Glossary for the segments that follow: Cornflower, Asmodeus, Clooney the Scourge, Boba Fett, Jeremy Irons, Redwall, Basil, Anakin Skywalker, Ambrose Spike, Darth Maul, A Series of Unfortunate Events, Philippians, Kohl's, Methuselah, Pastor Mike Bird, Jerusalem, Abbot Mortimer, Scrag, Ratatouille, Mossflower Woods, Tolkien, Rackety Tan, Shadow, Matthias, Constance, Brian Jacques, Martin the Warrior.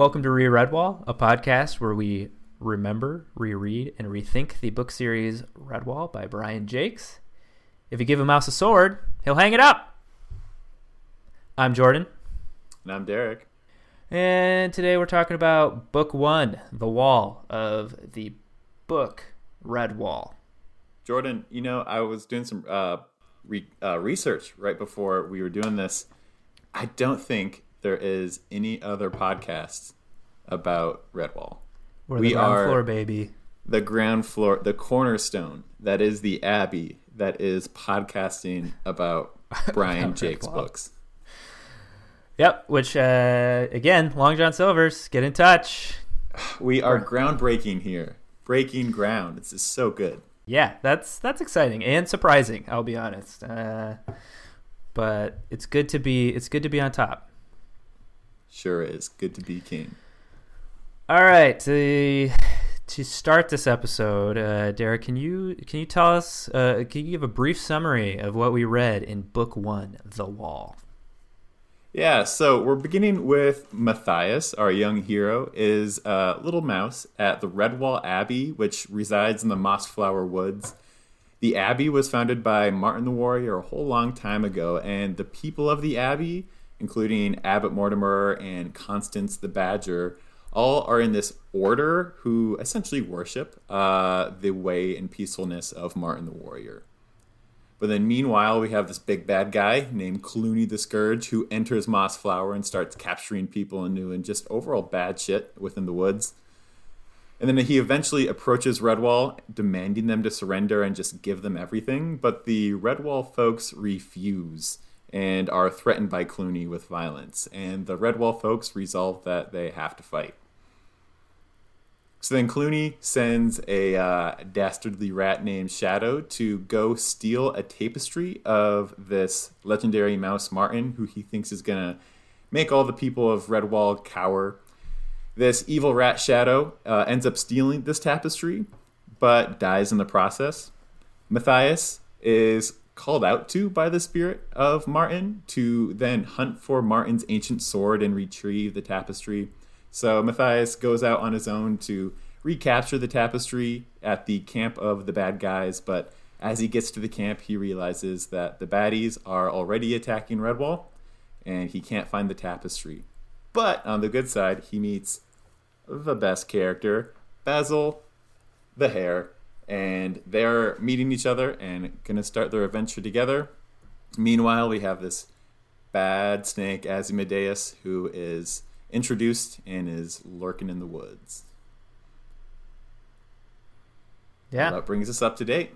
Welcome to Redwall, a podcast where we remember, reread, and rethink the book series Redwall by Brian Jacques. If you give a mouse a sword, he'll hang it up. I'm Jordan. And I'm Derek. And today we're talking about book one, The Wall, of the book Redwall. Jordan, you know, I was doing some research right before we were doing this. I don't think there is any other podcast about Redwall. We are the ground floor, baby. The ground floor, the cornerstone. That is the Abbey. That is podcasting about Brian Jacques books. Yep, which, again, Long John Silver's, get in touch. We are groundbreaking here. Breaking ground. This is so good. Yeah, that's exciting and surprising, I'll be honest. But it's good to be on top. Sure is. Good to be king. All right. To start this episode, Derek, can you tell us, can you give a brief summary of what we read in book one, The Wall? Yeah, so we're beginning with Matthias, our young hero, is a little mouse at the Redwall Abbey, which resides in the Mossflower Woods. The Abbey was founded by Martin the Warrior a whole long time ago, and the people of the Abbey, including Abbot Mortimer and Constance the Badger, all are in this order who essentially worship the way and peacefulness of Martin the Warrior. But then meanwhile, we have this big bad guy named Clooney the Scourge who enters Mossflower and starts capturing people and just overall bad shit within the woods. And then he eventually approaches Redwall, demanding them to surrender and just give them everything. But the Redwall folks refuse and are threatened by Clooney with violence. And the Redwall folks resolve that they have to fight. So then Clooney sends a dastardly rat named Shadow to go steal a tapestry of this legendary mouse Martin, who he thinks is going to make all the people of Redwall cower. This evil rat Shadow ends up stealing this tapestry, but dies in the process. Matthias is called out to by the spirit of Martin to then hunt for Martin's ancient sword and retrieve the tapestry. So Matthias goes out on his own to recapture the tapestry at the camp of the bad guys, but as he gets to the camp, he realizes that the baddies are already attacking Redwall, and he can't find the tapestry. But on the good side, he meets the best character, Basil the Hare. And they're meeting each other and going to start their adventure together. Meanwhile, we have this bad snake, Asmodeus, who is introduced and is lurking in the woods. Yeah. Well, that brings us up to date.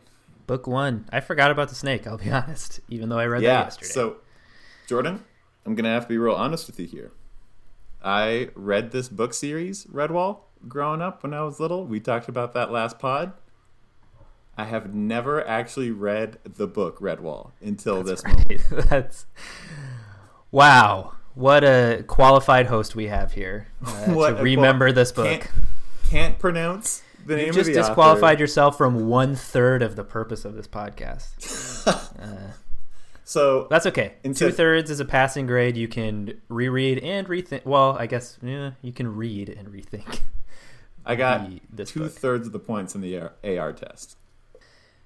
Book one. I forgot about the snake, I'll be honest, even though I read that yesterday. So, Jordan, I'm going to have to be real honest with you here. I read this book series, Redwall, growing up when I was little. We talked about that last pod. I have never actually read the book Redwall until this moment. Wow. What a qualified host we have here to remember this book. Can't pronounce the name of the author. You just disqualified yourself from 1/3 of the purpose of this podcast. So that's okay. 2/3 is a passing grade. You can reread and rethink. Well, I guess you can read and rethink. I got 2/3 of the points in the AR test.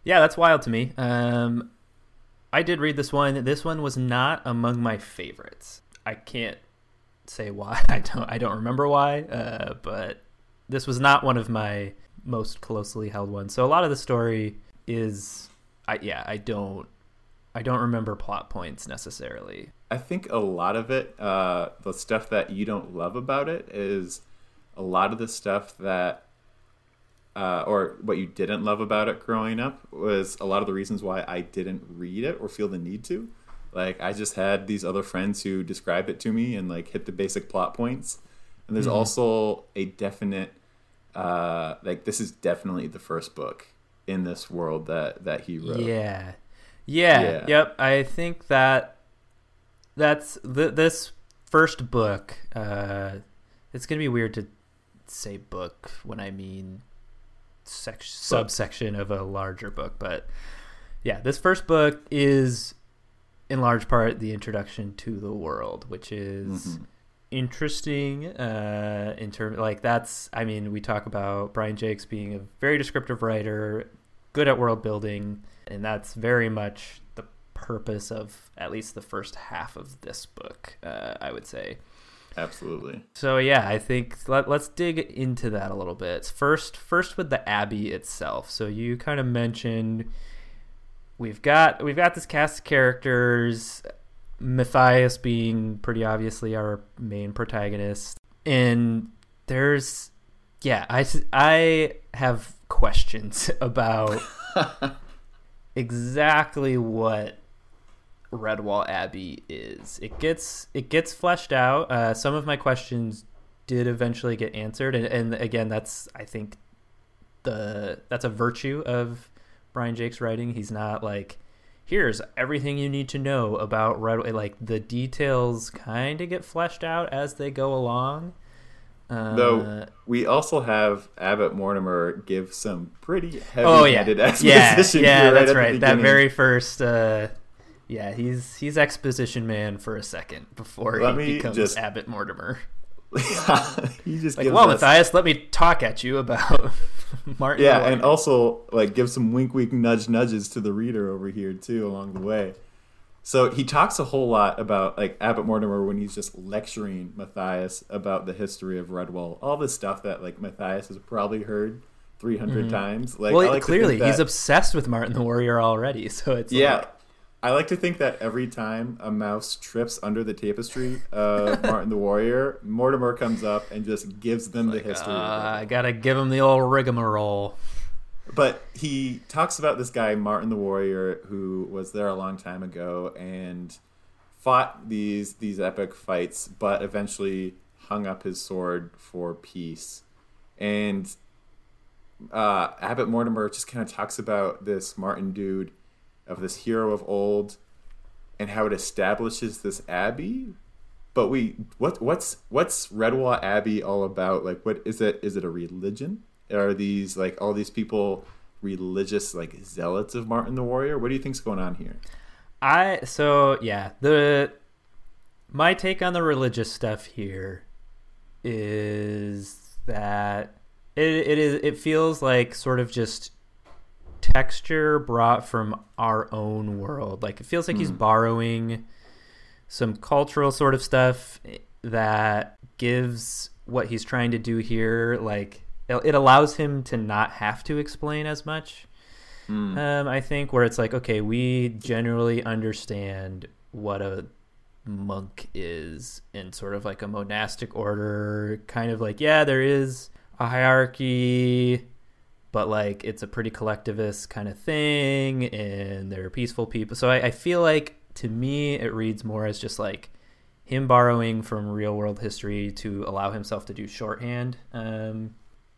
Yeah, that's wild to me. I did read this one. This one was not among my favorites. I can't say why. I don't remember why. But this was not one of my most closely held ones. So a lot of the story is, I don't remember plot points necessarily. I think a lot of it, the stuff that you don't love about it, is a lot of the stuff that. Or what you didn't love about it growing up was a lot of the reasons why I didn't read it or feel the need to. Like, I just had these other friends who described it to me and, like, hit the basic plot points. And there's also a definite, this is definitely the first book in this world that he wrote. Yeah. Yep. I think that's this first book. It's going to be weird to say book when I mean subsection of a larger book, but yeah, this first book is in large part the introduction to the world, which is interesting in terms, like, that's, I mean, we talk about Brian Jacques being a very descriptive writer, good at world building, and that's very much the purpose of at least the first half of this book, I would say. Absolutely. So yeah, I think let's dig into that a little bit. First with the Abbey itself. So you kind of mentioned we've got this cast of characters. Matthias being pretty obviously our main protagonist, and there's, yeah, I have questions about exactly what Redwall Abbey is. It gets fleshed out. Some of my questions did eventually get answered, and again, that's, I think, that's a virtue of Brian Jacques' writing. He's not like, here's everything you need to know about Redwall. Like, the details kind of get fleshed out as they go along. Though we also have Abbot Mortimer give some pretty heavy-handed exposition. Yeah, that's right. That very first, he's exposition man for a second before he becomes Abbot Mortimer. He just like, well, Matthias, let me talk at you about Martin. Yeah, and also like give some wink, nudge, nudges to the reader over here too along the way. So he talks a whole lot about like Abbot Mortimer when he's just lecturing Matthias about the history of Redwall, all the stuff that like Matthias has probably heard 300 times. Like, well, clearly he's obsessed with Martin the Warrior already, so it's I like to think that every time a mouse trips under the tapestry of Martin the Warrior, Mortimer comes up and just gives them the history. I gotta give him the old rigmarole. But he talks about this guy, Martin the Warrior, who was there a long time ago and fought these epic fights, but eventually hung up his sword for peace. And Abbot Mortimer just kind of talks about this Martin dude, of this hero of old, and how it establishes this abbey. But what's Redwall Abbey all about? Like, what is it? Is it a religion? Are these like all these people religious, like zealots of Martin the Warrior? What do you think's going on here? My take on the religious stuff here is that it feels like sort of just texture brought from our own world. Like, it feels like he's borrowing some cultural sort of stuff that gives what he's trying to do here, like, it allows him to not have to explain as much. I think where it's like, okay, we generally understand what a monk is in sort of like a monastic order, kind of like, yeah, there is a hierarchy, but like it's a pretty collectivist kind of thing, and they're peaceful people. So I feel like, to me, it reads more as just like him borrowing from real world history to allow himself to do shorthand,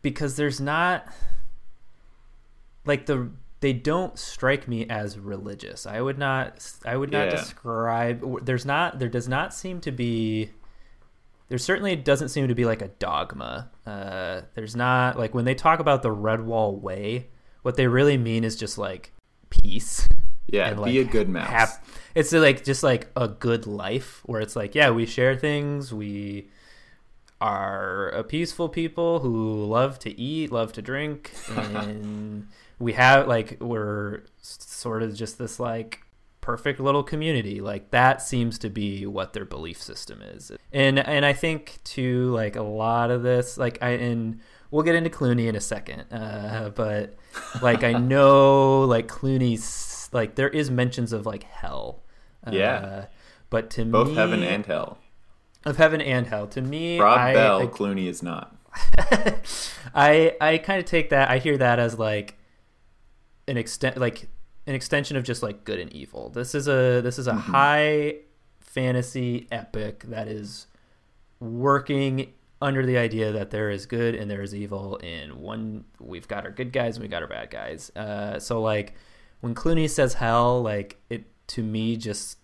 because there's not like they don't strike me as religious. I would not describe. There certainly doesn't seem to be like a dogma. There's not, like, when they talk about the Redwall way, what they really mean is just like peace. Yeah, and, like, be a good mouse. It's like just like a good life, where it's like, yeah, we share things. We are a peaceful people who love to eat, love to drink, and we have like, we're sort of just this like perfect little community. Like, that seems to be what their belief system is. And I think too, like, a lot of this, like, and we'll get into Clooney in a second, but like, I know, like, Clooney's, like, there is mentions of like hell, but to both me, heaven and hell to me, Clooney is not. I kind of take that, I hear that as like an extension of just like good and evil. This is a high fantasy epic that is working under the idea that there is good and there is evil, and one, we've got our good guys and we got our bad guys. So like when Clooney says hell, like, it to me just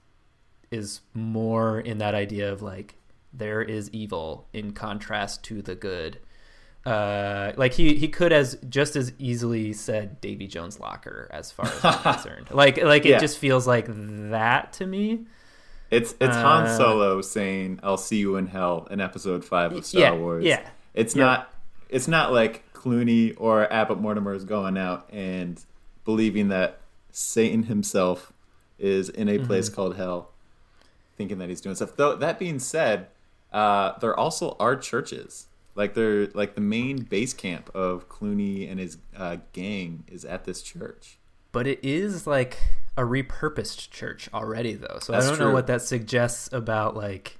is more in that idea of like there is evil in contrast to the good. Like he could as just as easily said Davy Jones' locker, as far as I'm concerned. Like it just feels like that to me. It's Han Solo saying, "I'll see you in hell" in Episode 5 of Star Wars. Yeah, it's not like Clooney or Abbot Mortimer is going out and believing that Satan himself is in a place called hell, thinking that he's doing stuff. Though that being said, there also are churches. Like they're like the main base camp of Clooney and his gang is at this church. But it is like a repurposed church already, though. So that's I don't know what that suggests about like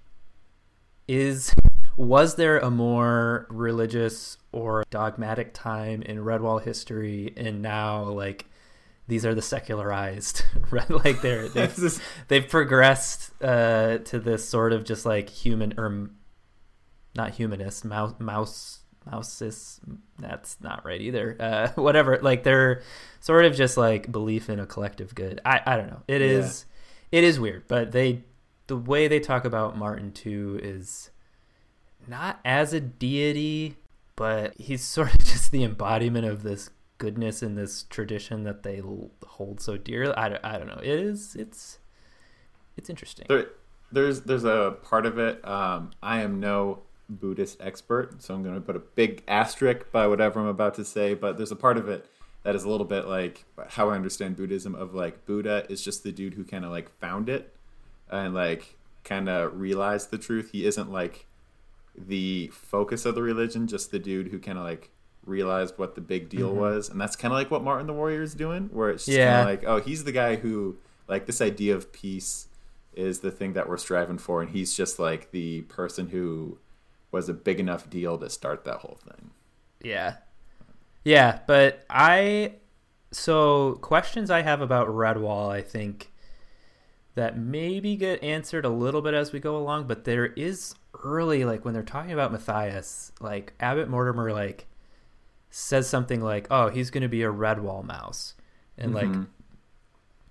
was there a more religious or dogmatic time in Redwall history, and now like these are the secularized, right? Like they've progressed to this sort of just like human or not humanist mouse that's not right either. Whatever, like they're sort of just like belief in a collective good. I don't know. It is weird, but the way they talk about Martin too is not as a deity, but he's sort of just the embodiment of this goodness in this tradition that they hold so dear. I don't know. It's interesting. There's a part of it. I am no Buddhist expert, so I'm going to put a big asterisk by whatever I'm about to say, but there's a part of it that is a little bit like how I understand Buddhism, of like Buddha is just the dude who kind of like found it and like kind of realized the truth. He isn't like the focus of the religion, just the dude who kind of like realized what the big deal was. And that's kind of like what Martin the Warrior is doing, where it's just kind of like, oh, he's the guy who like this idea of peace is the thing that we're striving for, and he's just like the person who was a big enough deal to start that whole thing. Yeah, but questions I have about Redwall, I think that maybe get answered a little bit as we go along, but there is early, like when they're talking about Matthias, like Abbot Mortimer like says something like, oh, he's going to be a Redwall mouse, and like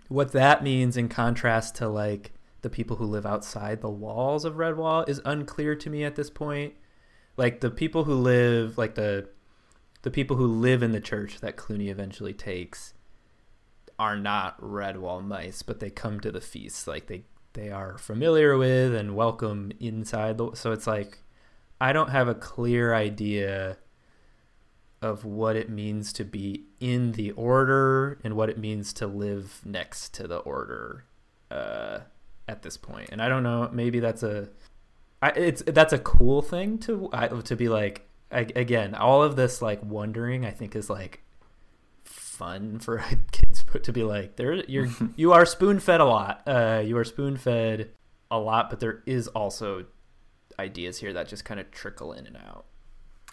what that means in contrast to like the people who live outside the walls of Redwall is unclear to me at this point. Like the people who live, like the people who live in the church that Clooney eventually takes are not Redwall mice, but they come to the feast. Like they are familiar with and welcome inside. So it's like, I don't have a clear idea of what it means to be in the order and what it means to live next to the order. At this point. And I don't know, maybe that's a cool thing to be like, again, all of this like wondering, I think is like fun for kids to be like, you are spoon fed a lot. But there is also ideas here that just kind of trickle in and out.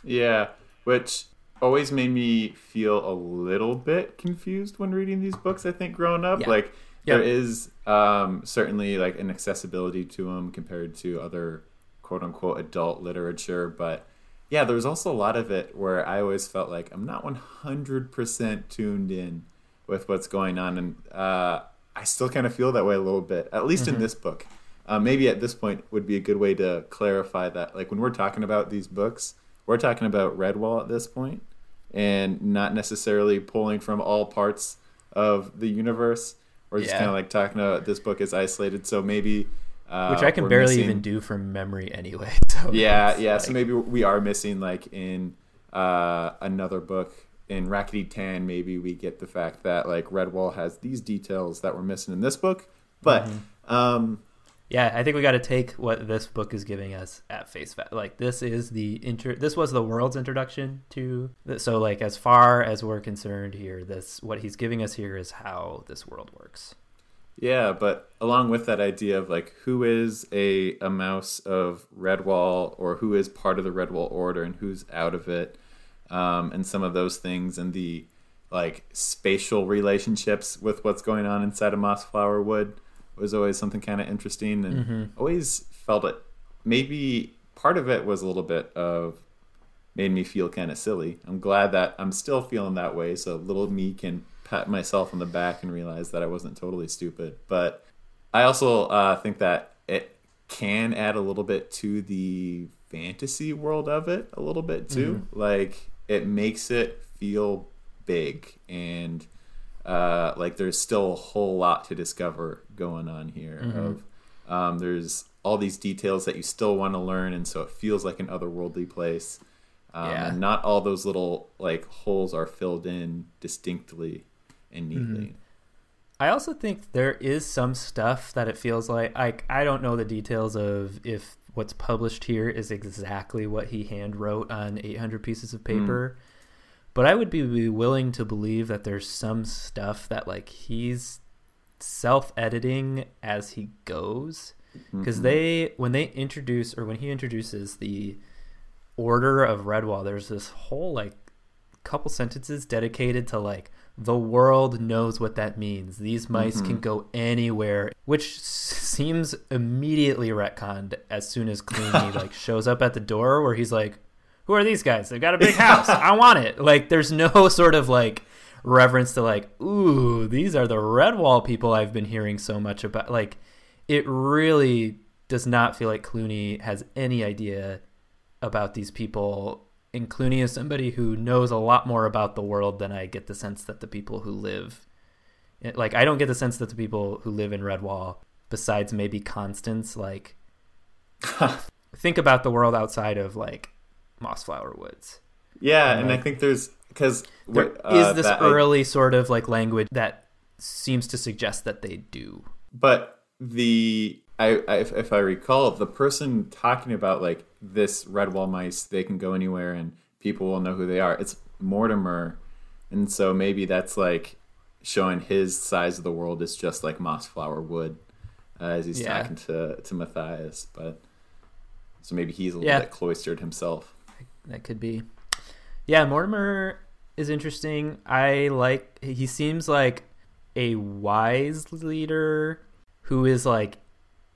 Yeah. Which always made me feel a little bit confused when reading these books, I think, growing up. Yeah. Like, there is certainly like an accessibility to them compared to other quote unquote adult literature. But yeah, there was also a lot of it where I always felt like I'm not 100% tuned in with what's going on. And I still kind of feel that way a little bit, at least in this book. Maybe at this point would be a good way to clarify that. Like when we're talking about these books, we're talking about Redwall at this point and not necessarily pulling from all parts of the universe. We're just kind of like talking about this book is isolated, so maybe which I can barely even do from memory anyway. So yeah. Like... So maybe we are missing like in another book in Rackety Tan. Maybe we get the fact that like Redwall has these details that we're missing in this book. But I think we got to take what this book is giving us at face value. Like this is this was the world's introduction to this. So like as far as we're concerned here, what he's giving us here is how this world works. Yeah, but along with that idea of like who is a mouse of Redwall, or who is part of the Redwall order and who's out of it, and some of those things, and the like spatial relationships with what's going on inside of Mossflower Wood. Was always something kind of interesting, and always felt it. Maybe part of it was a little bit of made me feel kind of silly. I'm glad that I'm still feeling that way, so little me can pat myself on the back and realize that I wasn't totally stupid. But I also think that it can add a little bit to the fantasy world of it a little bit too. Like it makes it feel big, and like there's still a whole lot to discover going on here of There's all these details that you still want to learn, and so it feels like an otherworldly place. And not all those little like holes are filled in distinctly and neatly. Mm-hmm. I also think there is some stuff that it feels like, I don't know the details of if what's published here is exactly what he hand wrote on 800 pieces of paper, but I would be willing to believe that there's some stuff that like he's self-editing as he goes. Because when he introduces the order of Redwall, there's this whole like couple sentences dedicated to like, the world knows what that means. These mice can go anywhere, which seems immediately retconned as soon as Clooney like shows up at the door, where he's like, "Who are these guys? They've got a big house. I want it." Like, there's no sort of like reverence to like, "Ooh, these are the Redwall people I've been hearing so much about." Like, it really does not feel like Clooney has any idea about these people. And Clooney is somebody who knows a lot more about the world than I get the sense that the people who live... Like, I don't get the sense that the people who live in Redwall, besides maybe Constance, like, think about the world outside of, like, Mossflower Woods. Yeah, and I think there's... Because there is this early sort of, like, language that seems to suggest that they do. But if I recall, the person talking about, like, this Redwall mice, they can go anywhere and people will know who they are, it's Mortimer. And so maybe that's like showing his size of the world is just like Mossflower Wood as he's talking to Matthias. But so maybe he's a little bit cloistered himself. That could be. Yeah, Mortimer is interesting. He seems like a wise leader who is like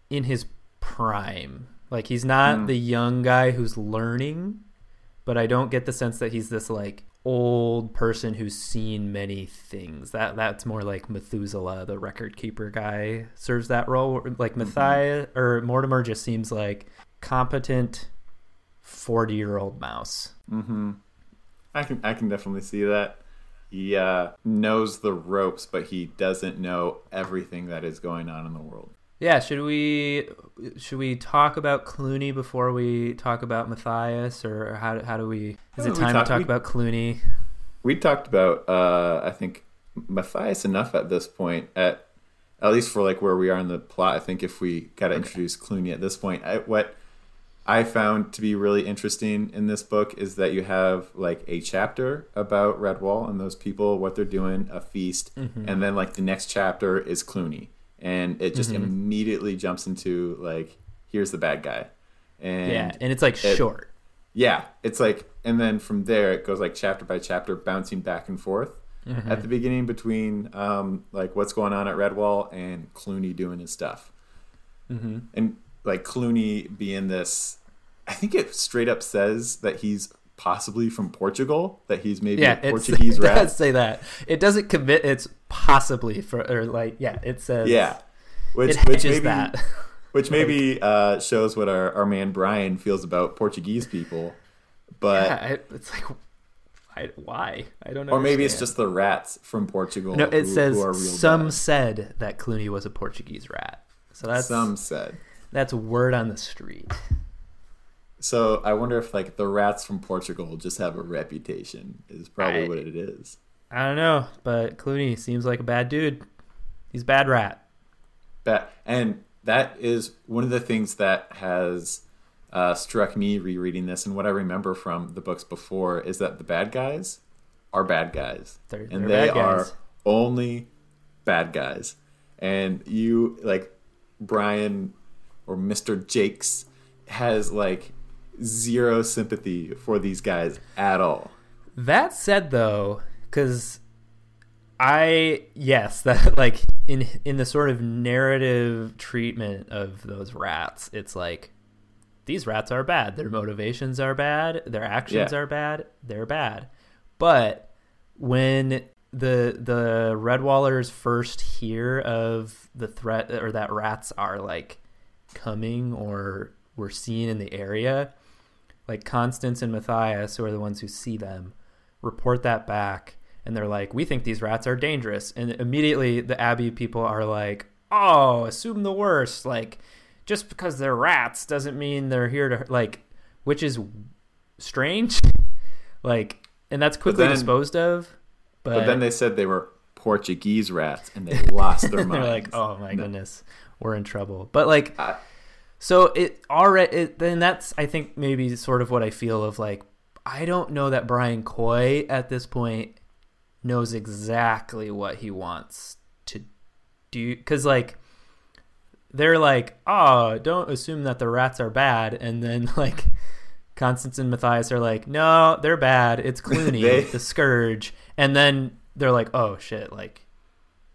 in his prime. Like, he's not the young guy who's learning, but I don't get the sense that he's this, like, old person who's seen many things. That's more like Methuselah, the record keeper guy, serves that role. Like, Matthias or Mortimer just seems like competent 40-year-old mouse. Mm-hmm. I can definitely see that. He knows the ropes, but he doesn't know everything that is going on in the world. Yeah, should we talk about Clooney before we talk about Matthias, or how do we? Is it time to talk about Clooney? We talked about I think Matthias enough at this point, at least for like where we are in the plot. I think if we got to introduce Clooney at this point, what I found to be really interesting in this book is that you have like a chapter about Redwall and those people, what they're doing, a feast, and then like the next chapter is Clooney. And it just immediately jumps into, like, here's the bad guy. And it's, like, short. Yeah, it's, like, and then from there it goes, like, chapter by chapter, bouncing back and forth at the beginning between, like, what's going on at Redwall and Clooney doing his stuff. And, like, Clooney being this, I think it straight up says that he's possibly from Portugal, that he's maybe a Portuguese rat. It does say that. It doesn't commit, it's possibly it says which maybe that which maybe like, shows what our man Brian feels about Portuguese people, but it's like why I don't know, or maybe it's just the rats from Portugal. No, it says some bad. Said that Clooney was a Portuguese rat, so that's some said, that's word on the street. So I wonder if like the rats from Portugal just have a reputation is probably what it is. I don't know, but Clooney seems like a bad dude. He's a bad rat. And that is one of the things that has struck me rereading this, and what I remember from the books before is that the bad guys are bad guys. They are only bad guys. And you, like, Brian or Mr. Jakes has, like, zero sympathy for these guys at all. That said, though, because that like in the sort of narrative treatment of those rats, it's like these rats are bad, their motivations are bad, their actions are bad, they're bad. But when the Redwallers first hear of the threat, or that rats are like coming or were seen in the area, like Constance and Matthias, who are the ones who see them, report that back, and they're like, we think these rats are dangerous. And immediately the Abbey people are like, oh, assume the worst. Like, just because they're rats doesn't mean they're here to, like, which is strange. Like, and that's quickly disposed of. But then they said they were Portuguese rats, and they lost their minds. They're like, oh my goodness, we're in trouble. But like, so it already, then that's, I think, maybe sort of what I feel of, like, I don't know that Brian Coy at this point knows exactly what he wants to do. Because, like, they're like, oh, don't assume that the rats are bad. And then, like, Constance and Matthias are like, no, they're bad. It's Clooney, the Scourge. And then they're like, oh, shit, like,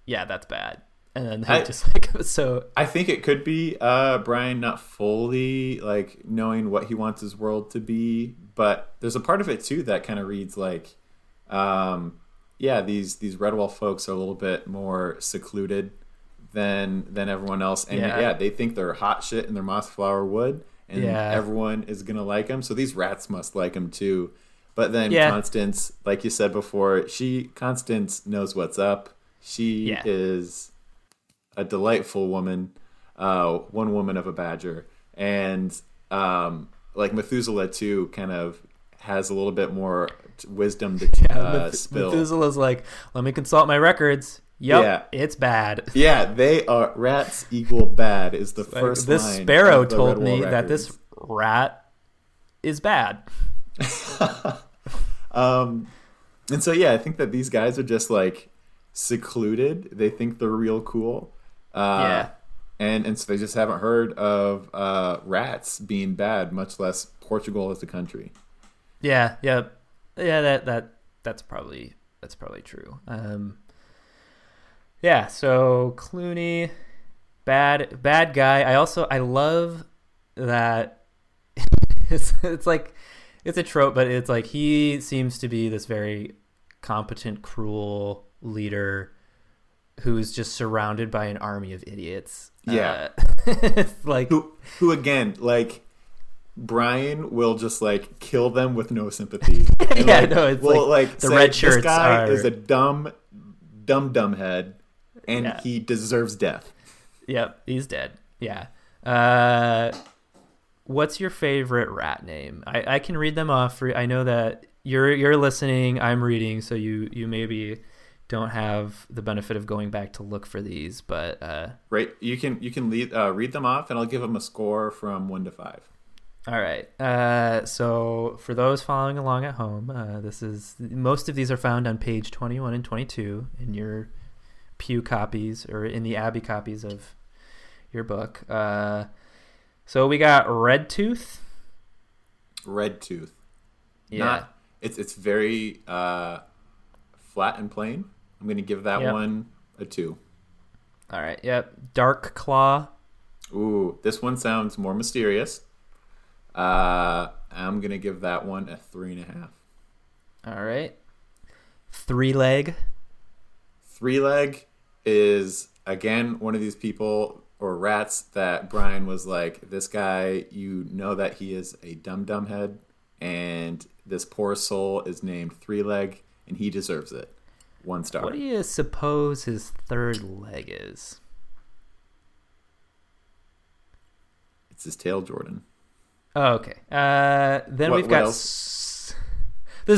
yeah, that's bad. And then they're just like, so. I think it could be Brian not fully, like, knowing what he wants his world to be. But there's a part of it, too, that kind of reads like, yeah, these Redwall folks are a little bit more secluded than everyone else. And yeah, they think they're hot shit in their Mossflower Wood, and everyone is going to like them. So these rats must like them, too. But then Constance, like you said before, Constance knows what's up. She is a delightful woman, one woman of a badger. And like Methuselah, too, kind of has a little bit more wisdom to spill. Methuselah's like, let me consult my records. Yep, it's bad. Yeah, they are rats equal bad is the first line. This sparrow told me that this rat is bad. And so yeah, I think that these guys are just like secluded. They think they're real cool. And so they just haven't heard of rats being bad, much less Portugal as a country. Yeah. That's probably true. Yeah. So Clooney, bad guy. I love that. It's like, it's a trope, but it's like he seems to be this very competent, cruel leader who is just surrounded by an army of idiots. Yeah, it's like who again, like, Brian will just like kill them with no sympathy. And, yeah, like, no, it's will, like the red shirts. This guy is a dumb head, and he deserves death. Yep, he's dead. Yeah. What's your favorite rat name? I can read them off. I know that you're listening. I'm reading, so you maybe don't have the benefit of going back to look for these, but right, you can read them off, and I'll give them a score from 1 to 5. All right. So for those following along at home, most of these are found on page 21 and 22 in your Pew copies or in the Abbey copies of your book. So we got Red Tooth. Yeah. It's very flat and plain. I'm going to give that one a 2. All right. Yep. Dark Claw. Ooh, this one sounds more mysterious. I'm going to give that one a 3.5. All right. Three leg is, again, one of these people or rats that Brian was like, this guy, you know that he is a dumb head, and this poor soul is named Three Leg, and he deserves it. 1 star. What do you suppose his third leg is? It's his tail, Jordan. Oh, okay. Then we've got... This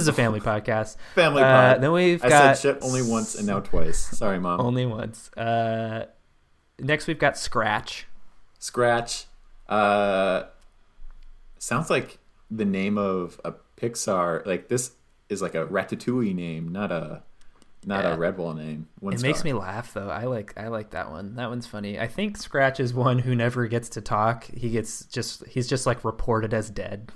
is a family podcast. Family podcast. Then we've I said shit only once and now twice. Sorry, Mom. Only once. Next, we've got Scratch. Scratch. Sounds like the name of a Pixar. Like, this is like a Ratatouille name, not a Redwall name. 1 star. It makes me laugh, though. I like that one. That one's funny. I think Scratch is one who never gets to talk. He's just like reported as dead.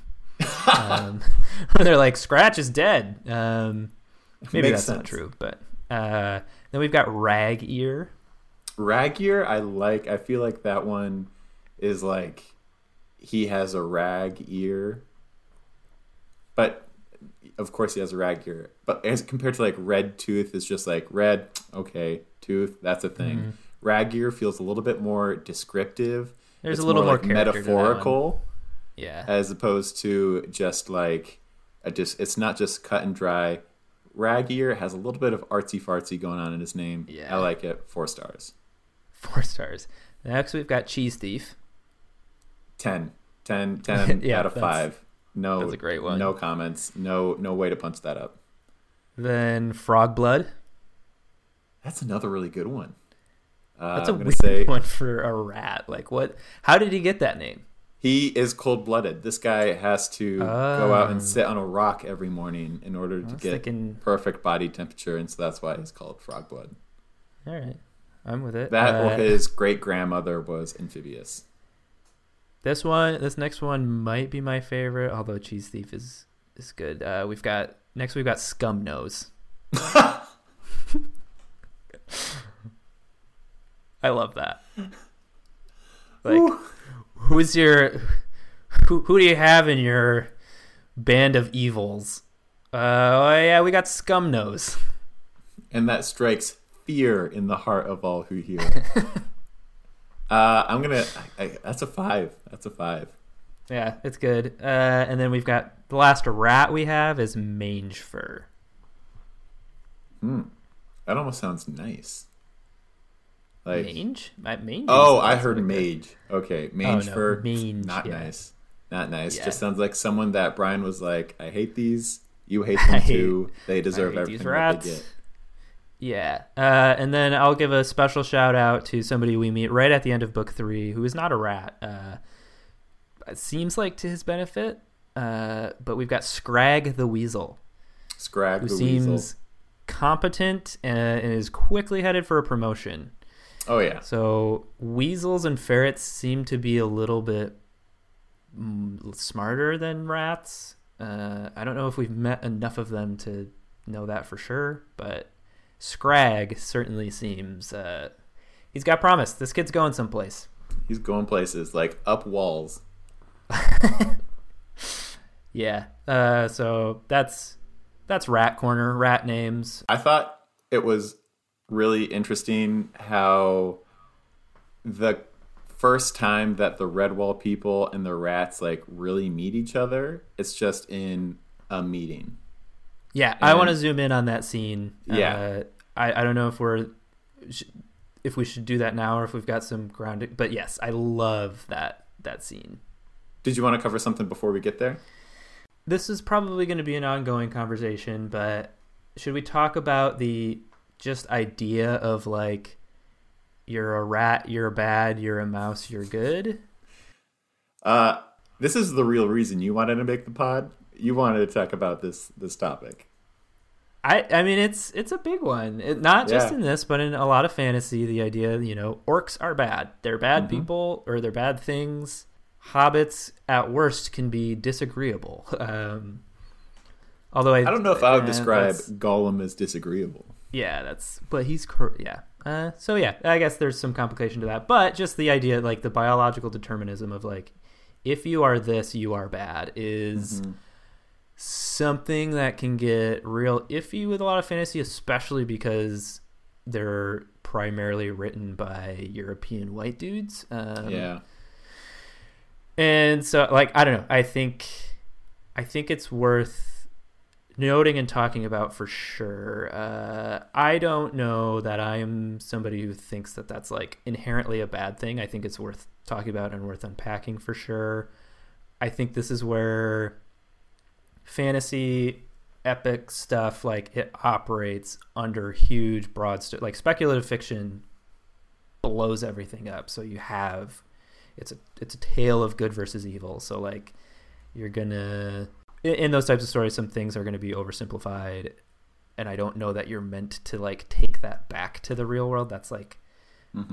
They're like, Scratch is dead. Maybe that's not true, but then we've got Rag Ear. Rag Ear, I feel like that one is like he has a rag ear, but of course he has a rag ear, but as compared to like Red Tooth, it's just like red, okay, tooth, that's a thing. Mm-hmm. Rag Ear feels a little bit more descriptive. There's a little more like metaphorical, as opposed to just like it's not just cut and dry. Rag Ear has a little bit of artsy fartsy going on in his name. I like it. 4 stars. 4 stars. Next, we've got Cheese Thief. 10 yeah, out of 5. No, that's a great one. No comments. No way to punch that up. Then Frog Blood. That's another really good one. That's a weird one for a rat. Like, what? How did he get that name? He is cold-blooded. This guy has to go out and sit on a rock every morning in order to get perfect body temperature, and so that's why he's called Frog Blood. All right. I'm with it. That his great-grandmother was amphibious. This next one might be my favorite, although Cheese Thief is good. We've got Scum Nose. I love that. Like, who do you have in your band of evils? We got Scum Nose. And that strikes fear in the heart of all who hear. That's a 5. That's a 5. Yeah, it's good. And then we've got the last rat we have is Mange Fur. That almost sounds nice. Like, mange? Mange? Oh, I heard mage. Okay, mange fur. Mange, not nice. Not nice. Yeah. Just sounds like someone that Brian was like, I hate these. You hate them too. They deserve everything that they get. Yeah. And then I'll give a special shout out to somebody we meet right at the end of book 3 who is not a rat. It seems like to his benefit. But we've got Scrag the Weasel. Who seems competent and is quickly headed for a promotion. Oh, yeah. So weasels and ferrets seem to be a little bit smarter than rats. I don't know if we've met enough of them to know that for sure, but Scrag certainly seems... he's got promise. This kid's going someplace. He's going places, like up walls. Yeah. So that's Rat Corner, rat names. I thought it was really interesting how the first time that the Redwall people and the rats like really meet each other, it's just in a meeting. Yeah, and I want to zoom in on that scene. Yeah, I don't know if we should do that now or if we've got some grounding, but yes, I love that scene. Did you want to cover something before we get there? This is probably going to be an ongoing conversation, but should we talk about the just idea of like, you're a rat, you're bad, you're a mouse, you're good? This is the real reason you wanted to make the pod. You wanted to talk about this topic. I mean, it's a big one. Not just in this, but in a lot of fantasy, the idea, orcs are bad. They're bad people, or they're bad things. Hobbits, at worst, can be disagreeable. Although I don't know if I would describe Gollum as disagreeable. Yeah, but he's, yeah. So yeah, I guess there's some complication to that, but just the idea, like the biological determinism of like, if you are this, you are bad is something that can get real iffy with a lot of fantasy, especially because they're primarily written by European white dudes. Yeah. And so like, I don't know. I think it's worth noting and talking about for sure. I don't know that I am somebody who thinks that that's like inherently a bad thing. I think it's worth talking about and worth unpacking for sure. I think this is where fantasy, epic stuff, like it operates under huge broad, like speculative fiction blows everything up. So you have, it's a tale of good versus evil. So like you're gonna, in those types of stories, some things are going to be oversimplified, and I don't know that you're meant to like take that back to the real world. That's like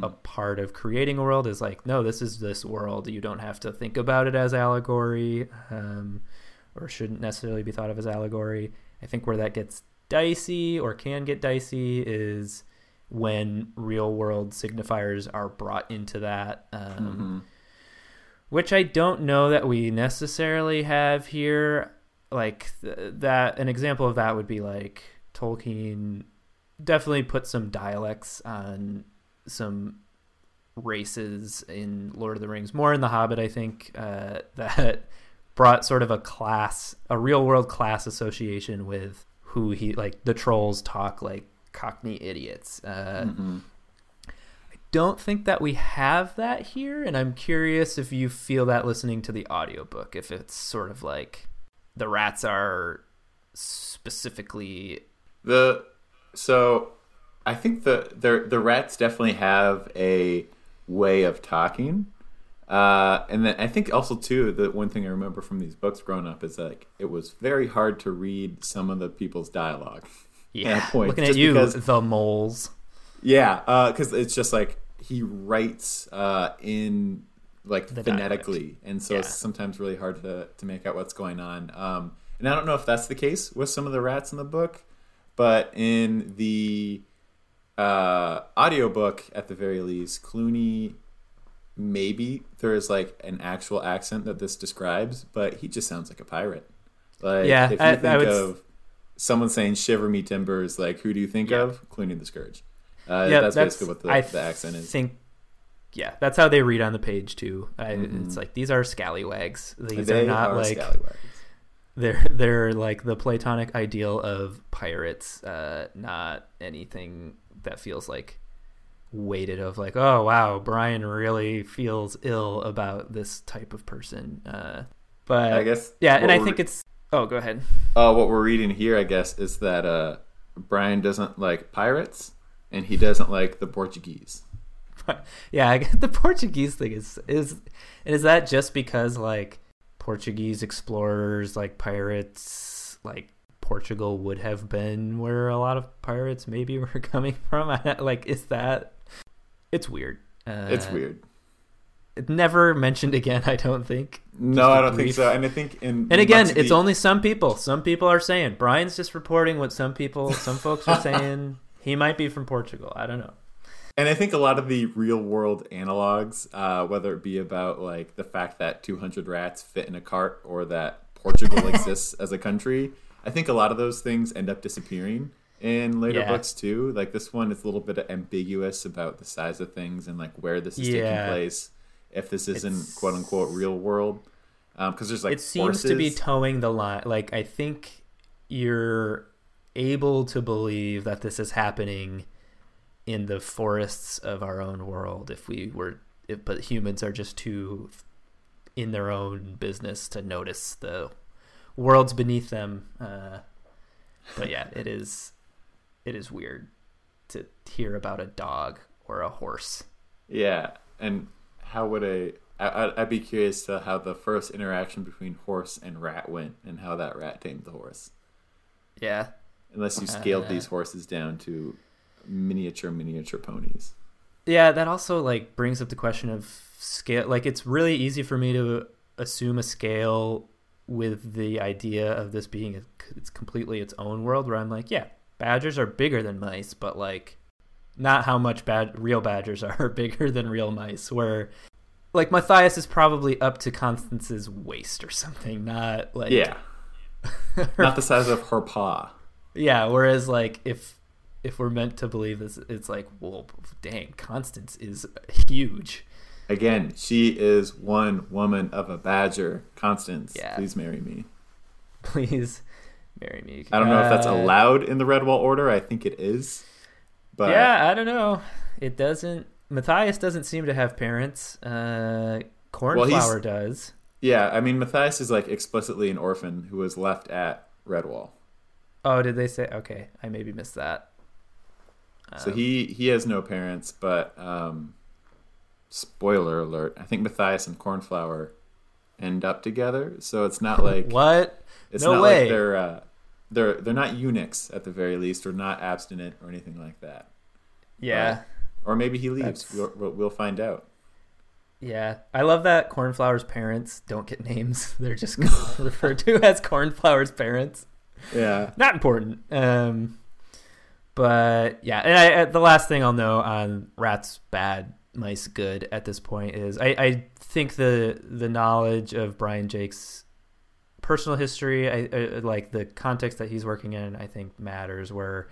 a part of creating a world is like, no, this is this world. You don't have to think about it as allegory, or shouldn't necessarily be thought of as allegory. I think where that gets dicey or can get dicey is when real world signifiers are brought into that. Which I don't know that we necessarily have here. Like that, an example of that would be like Tolkien definitely put some dialects on some races in Lord of the Rings, more in The Hobbit, I think, that brought sort of a class, a real world class association with who he, like the trolls talk like Cockney idiots. I don't think that we have that here, and I'm curious if you feel that listening to the audiobook, if it's sort of like the rats are specifically so I think the rats definitely have a way of talking. And then I think also too, the one thing I remember from these books growing up is like it was very hard to read some of the people's dialogue. Yeah, at points, looking at you, because, the moles. Yeah, because it's just like he writes in like the phonetically, dialect. And so it's sometimes really hard to make out what's going on. And I don't know if that's the case with some of the rats in the book, but in the audiobook, at the very least, Clooney. Maybe there is like an actual accent that this describes, but he just sounds like a pirate. Like if you think of someone saying "shiver me timbers," like who do you think of? Clooney the Scourge. That's basically what the accent is. Yeah, that's how they read on the page too. It's like these are scallywags. They are not like scallywags. They're like the platonic ideal of pirates, not anything that feels like weighted of like, oh wow, Brian really feels ill about this type of person. But I guess and I think it's go ahead. What we're reading here, I guess, is that Brian doesn't like pirates and he doesn't like the Portuguese. Yeah, the Portuguese thing is that just because like Portuguese explorers, like pirates, like Portugal would have been where a lot of pirates maybe were coming from? Like, is that? It's weird. It's weird. It never mentioned again, I don't think. No, I don't think so. And I think and again, it's only some people. Some people are saying Brian's just reporting what some folks are saying. He might be from Portugal. I don't know. And I think a lot of the real world analogs, whether it be about like the fact that 200 rats fit in a cart or that Portugal exists as a country, I think a lot of those things end up disappearing in later books too. Like this one is a little bit ambiguous about the size of things and like where this is taking place, if this isn't quote unquote real world, because there's like it seems to be towing the line. Like I think you're able to believe that this is happening in the forests of our own world but humans are just too in their own business to notice the worlds beneath them. But yeah, it is weird to hear about a dog or a horse. Yeah, and how would I'd be curious to how the first interaction between horse and rat went and how that rat tamed the horse. Yeah. Unless you scaled these horses down to miniature ponies. Yeah, that also like brings up the question of scale. Like it's really easy for me to assume a scale with the idea of this being it's completely its own world, where I'm like, yeah, badgers are bigger than mice, but like not how much real badgers are bigger than real mice, where like Matthias is probably up to Constance's waist or something, not like not the size of her paw. Yeah, whereas like if we're meant to believe this, it's like, well, dang, Constance is huge. Again, she is one woman of a badger. Constance, please marry me. Please marry me. I don't know if that's allowed in the Redwall Order. I think it is. But yeah, I don't know. It doesn't. Matthias doesn't seem to have parents. Cornflower does. Yeah, I mean, Matthias is like explicitly an orphan who was left at Redwall. Oh, did they say? Okay, I maybe missed that. So he has no parents, but. Spoiler alert, I think Matthias and Cornflower end up together, so it's not like what? It's no not way. Like they're not eunuchs at the very least, or not abstinent or anything like that. Yeah. Or maybe he leaves. We'll find out. Yeah. I love that Cornflower's parents don't get names. They're just referred to as Cornflower's parents. Yeah. Not important. But yeah, and the last thing I'll know on rats bad, mice good at this point is I think the knowledge of Brian Jacques' personal history, I like the context that he's working in, I think matters, where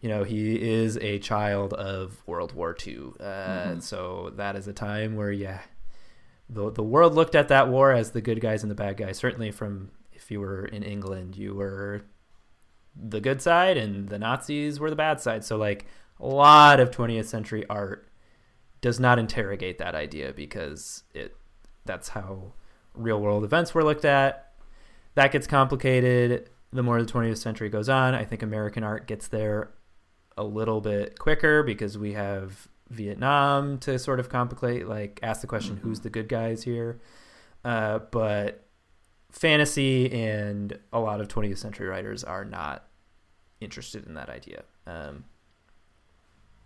you know he is a child of World War II, mm-hmm. So that is a time where the world looked at that war as the good guys and the bad guys. Certainly from, if you were in England, you were the good side and the Nazis were the bad side. So like a lot of 20th century art does not interrogate that idea because that's how real world events were looked at. That gets complicated the more the 20th century goes on. I think American art gets there a little bit quicker because we have Vietnam to sort of complicate, like ask the question, who's the good guys here? But fantasy and a lot of 20th century writers are not interested in that idea.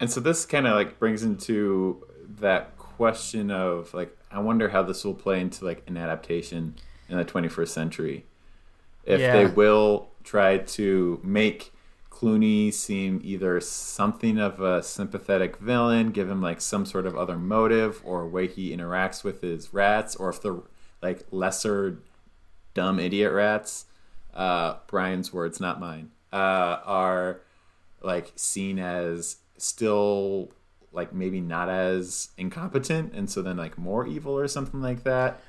And so this kind of like brings into that question of like, I wonder how this will play into like an adaptation in the 21st century. If they will try to make Clooney seem either something of a sympathetic villain, give him like some sort of other motive or way he interacts with his rats, or if they're like lesser dumb idiot rats, Brian's words, not mine, are like seen as still like maybe not as incompetent. And so then like more evil or something like that.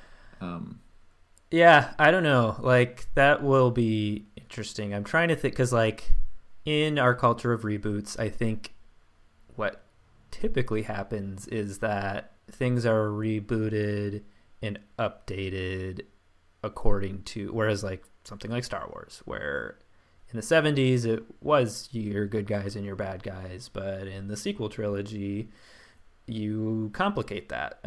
Yeah, I don't know. Like, that will be interesting. I'm trying to think, because, like, in our culture of reboots, I think what typically happens is that things are rebooted and updated according to, whereas, like, something like Star Wars, where in the 70s it was your good guys and your bad guys, but in the sequel trilogy, you complicate that.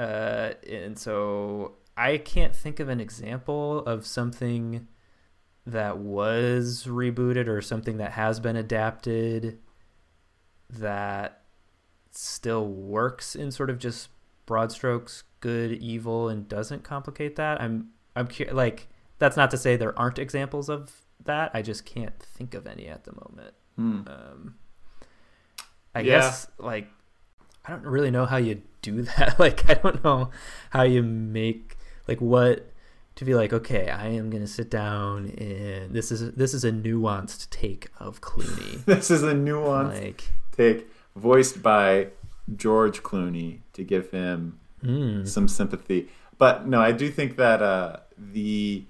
And so I can't think of an example of something that was rebooted or something that has been adapted that still works in sort of just broad strokes, good, evil, and doesn't complicate that. I'm like, that's not to say there aren't examples of that. I just can't think of any at the moment. I guess like, I don't really know how you do that. Like, I don't know how you make, like, what to be like, okay, I am going to sit down and this is a nuanced take of Clooney. This is a nuanced take voiced by George Clooney to give him some sympathy. But no, I do think that the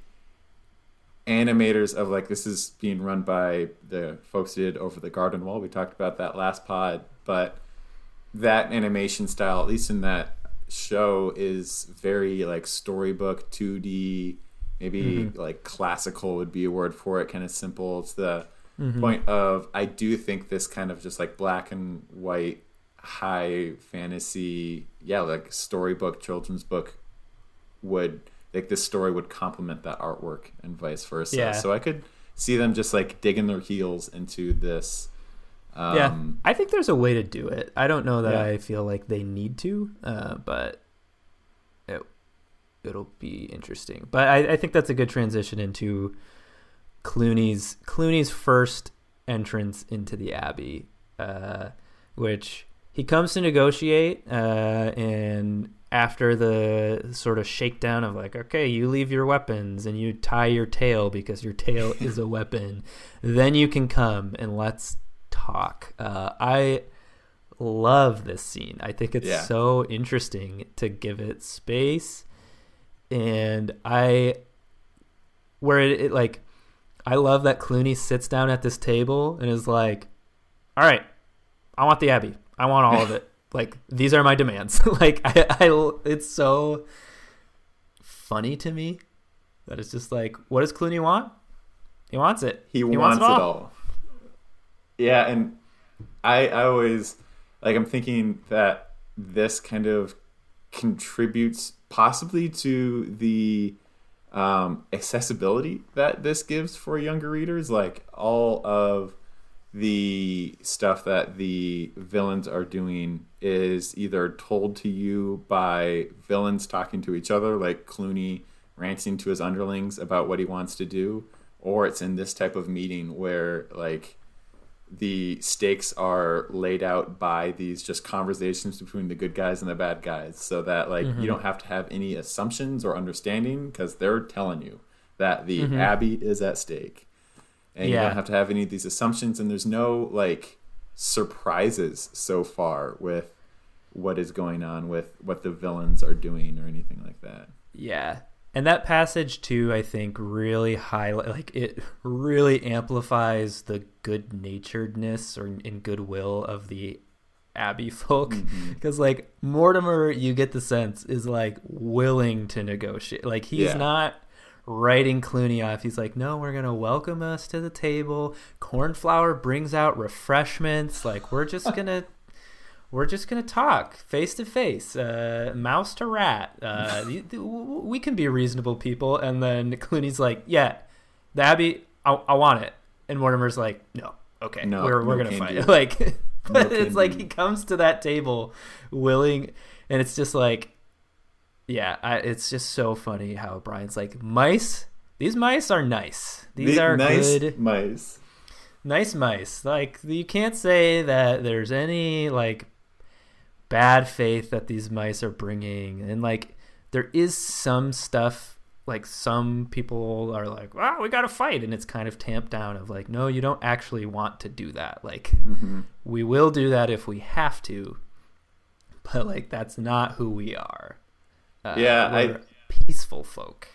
animators of, like, this is being run by the folks who did Over the Garden Wall. We talked about that last pod, but that animation style, at least in that show, is very like storybook 2D, maybe like classical would be a word for it, kind of simple. It's the point of, I do think this kind of just like black and white high fantasy, like storybook, children's book would, like, this story would complement that artwork and vice versa. So I could see them just like digging their heels into this. I think there's a way to do it. I don't know that I feel like they need to, but it'll be interesting. But I think that's a good transition into Clooney's first entrance into the Abbey, which he comes to negotiate, and after the sort of shakedown of like, okay, you leave your weapons and you tie your tail because your tail is a weapon, then you can come and let's talk. I love this scene. I think it's so interesting to give it space, and I love that Clooney sits down at this table and is like, all right, I want the Abbey, I want all of it, like, these are my demands. Like, it's so funny to me that it's just like, what does Clooney want? He wants it. He wants it all. Yeah, and I always, like, I'm thinking that this kind of contributes possibly to the accessibility that this gives for younger readers. Like, all of the stuff that the villains are doing is either told to you by villains talking to each other, like Clooney ranting to his underlings about what he wants to do, or it's in this type of meeting where, like, the stakes are laid out by these just conversations between the good guys and the bad guys, so that, like, you don't have to have any assumptions or understanding because they're telling you that the Abbey is at stake, and you don't have to have any of these assumptions, and there's no, like, surprises so far with what is going on with what the villains are doing or anything like that. Yeah. And that passage too, I think, really highlight, like, it really amplifies the good-naturedness and goodwill of the Abbey folk, because like Mortimer, you get the sense, is like willing to negotiate. Like he's not writing Clooney off. He's like, no, we're gonna welcome us to the table. Cornflower brings out refreshments. Like we're just gonna talk face to face, mouse to rat. We can be reasonable people. And then Clooney's like, yeah, the Abbey, I want it. And Mortimer's like, no, okay, no, we're gonna fight. Like. But no, it's like he comes to that table willing, and it's just like, yeah, it's just so funny how Brian's like, mice, these mice are nice. These are nice good mice. Nice mice. Like, you can't say that there's any, like, bad faith that these mice are bringing. And, like, there is some stuff, like, some people are like, wow, we got to fight. And it's kind of tamped down of like, no, you don't actually want to do that. Like, we will do that if we have to, but like, that's not who we are. We're peaceful folk.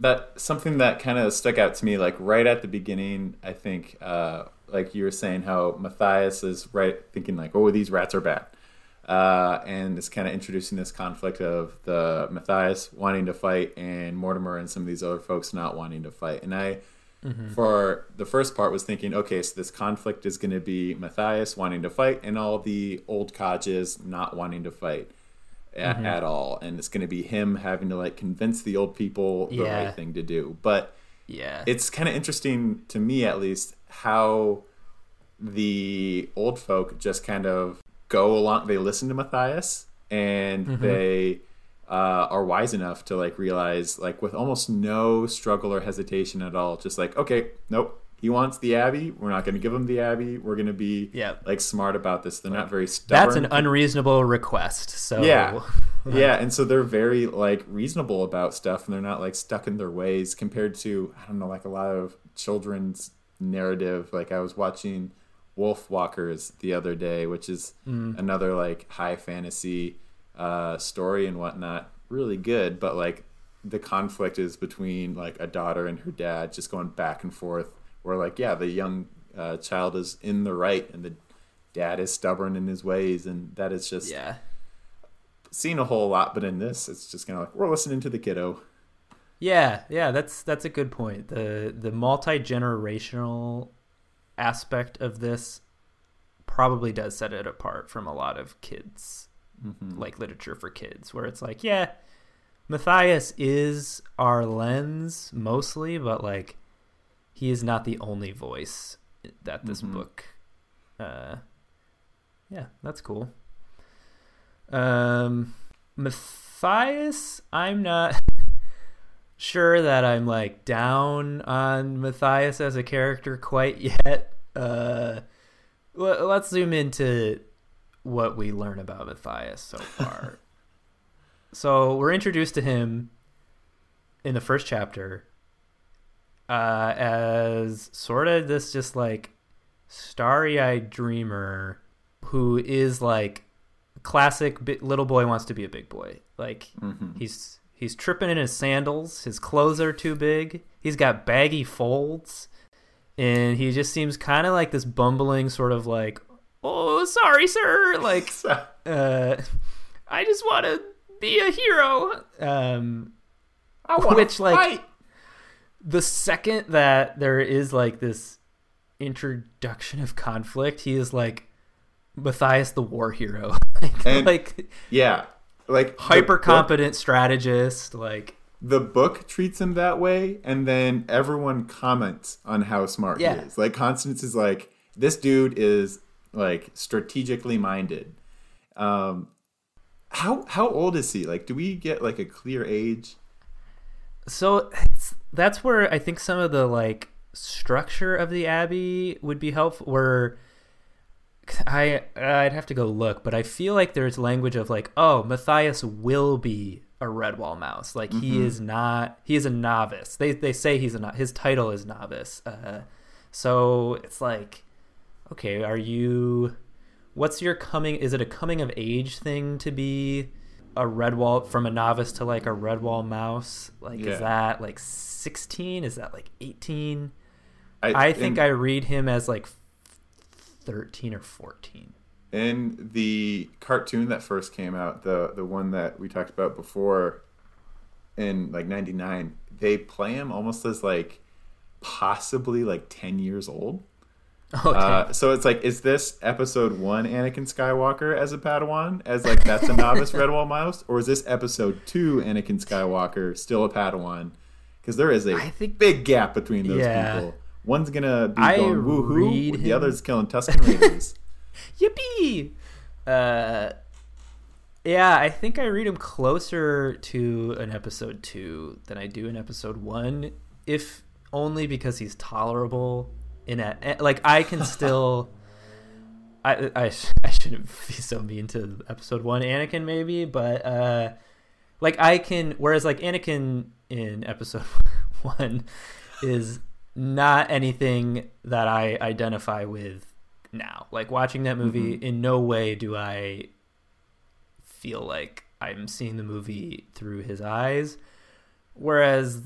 That something that kind of stuck out to me, like right at the beginning, I think, like you were saying how Matthias is right thinking like, oh, these rats are bad. And it's kind of introducing this conflict of the Matthias wanting to fight and Mortimer and some of these other folks not wanting to fight. And I, for the first part, was thinking, okay, so this conflict is going to be Matthias wanting to fight and all the old codges not wanting to fight at all. And it's going to be him having to like convince the old people the right thing to do. But it's kind of interesting to me, at least, how the old folk just kind of go along. They listen to Matthias and they are wise enough to like realize, like with almost no struggle or hesitation at all, just like, okay, nope, he wants the Abbey, we're not going to give him the Abbey, we're going to be like smart about this. They're not very stubborn. That's an unreasonable request, so and so they're very like reasonable about stuff, and they're not like stuck in their ways compared to, I don't know, like a lot of children's narrative. Like I was watching Wolf Walkers the other day, which is another like high fantasy story and whatnot, really good, but like the conflict is between like a daughter and her dad just going back and forth, where like the young child is in the right and the dad is stubborn in his ways, and that is just seen a whole lot. But in this, it's just kind of like, we're listening to the kiddo. That's a good point. The multi-generational aspect of this probably does set it apart from a lot of kids like literature for kids, where it's like, Matthias is our lens mostly, but like he is not the only voice that this book that's cool. Matthias, I'm not sure that I'm like down on Matthias as a character quite yet. Let's zoom into what we learn about Matthias so far. So we're introduced to him in the first chapter as sort of this just like starry-eyed dreamer who is like classic little boy wants to be a big boy. Like He's tripping in his sandals. His clothes are too big. He's got baggy folds. And he just seems kind of like this bumbling sort of like, oh, sorry, sir. Like, I just want to be a hero. I want to fight. Like, the second that there is like this introduction of conflict, he is like Matthias the war hero. Like hyper competent strategist. Like the book treats him that way, and then everyone comments on how smart he is. Like Constance is like, this dude is like strategically minded. How old is he? Like, do we get like a clear age? So that's where I think some of the like structure of the Abbey would be helpful, where I'd have to go look, but I feel like there's language of like, oh, Matthias will be a Redwall mouse. Like he is not, he is a novice. They say he's a his title is novice. So it's like, okay, are you? What's your coming? Is it a coming of age thing to be a Redwall, from a novice to like a Redwall mouse? Like is that like 16? Is that like 18? I think I read him as like 13 or 14. in the cartoon that first came out, the one that we talked about before in like 99, they play him almost as like possibly like 10 years old. Okay. So it's like, is this episode 1 Anakin Skywalker as a Padawan, as like that's a novice Redwall Miles, or is this episode 2 Anakin Skywalker still a Padawan? Because there is a big gap between those people. One's gonna be going woohoo, the other's killing Tusken Raiders. Yippee! Yeah, I think I read him closer to an episode 2 than I do in episode 1, if only because he's tolerable. Like I can still, I shouldn't be so mean to episode 1 Anakin maybe, but like I can. Whereas like Anakin in episode 1 is not anything that I identify with now. Like watching that movie, mm-hmm. in no way do I feel like I'm seeing the movie through his eyes. Whereas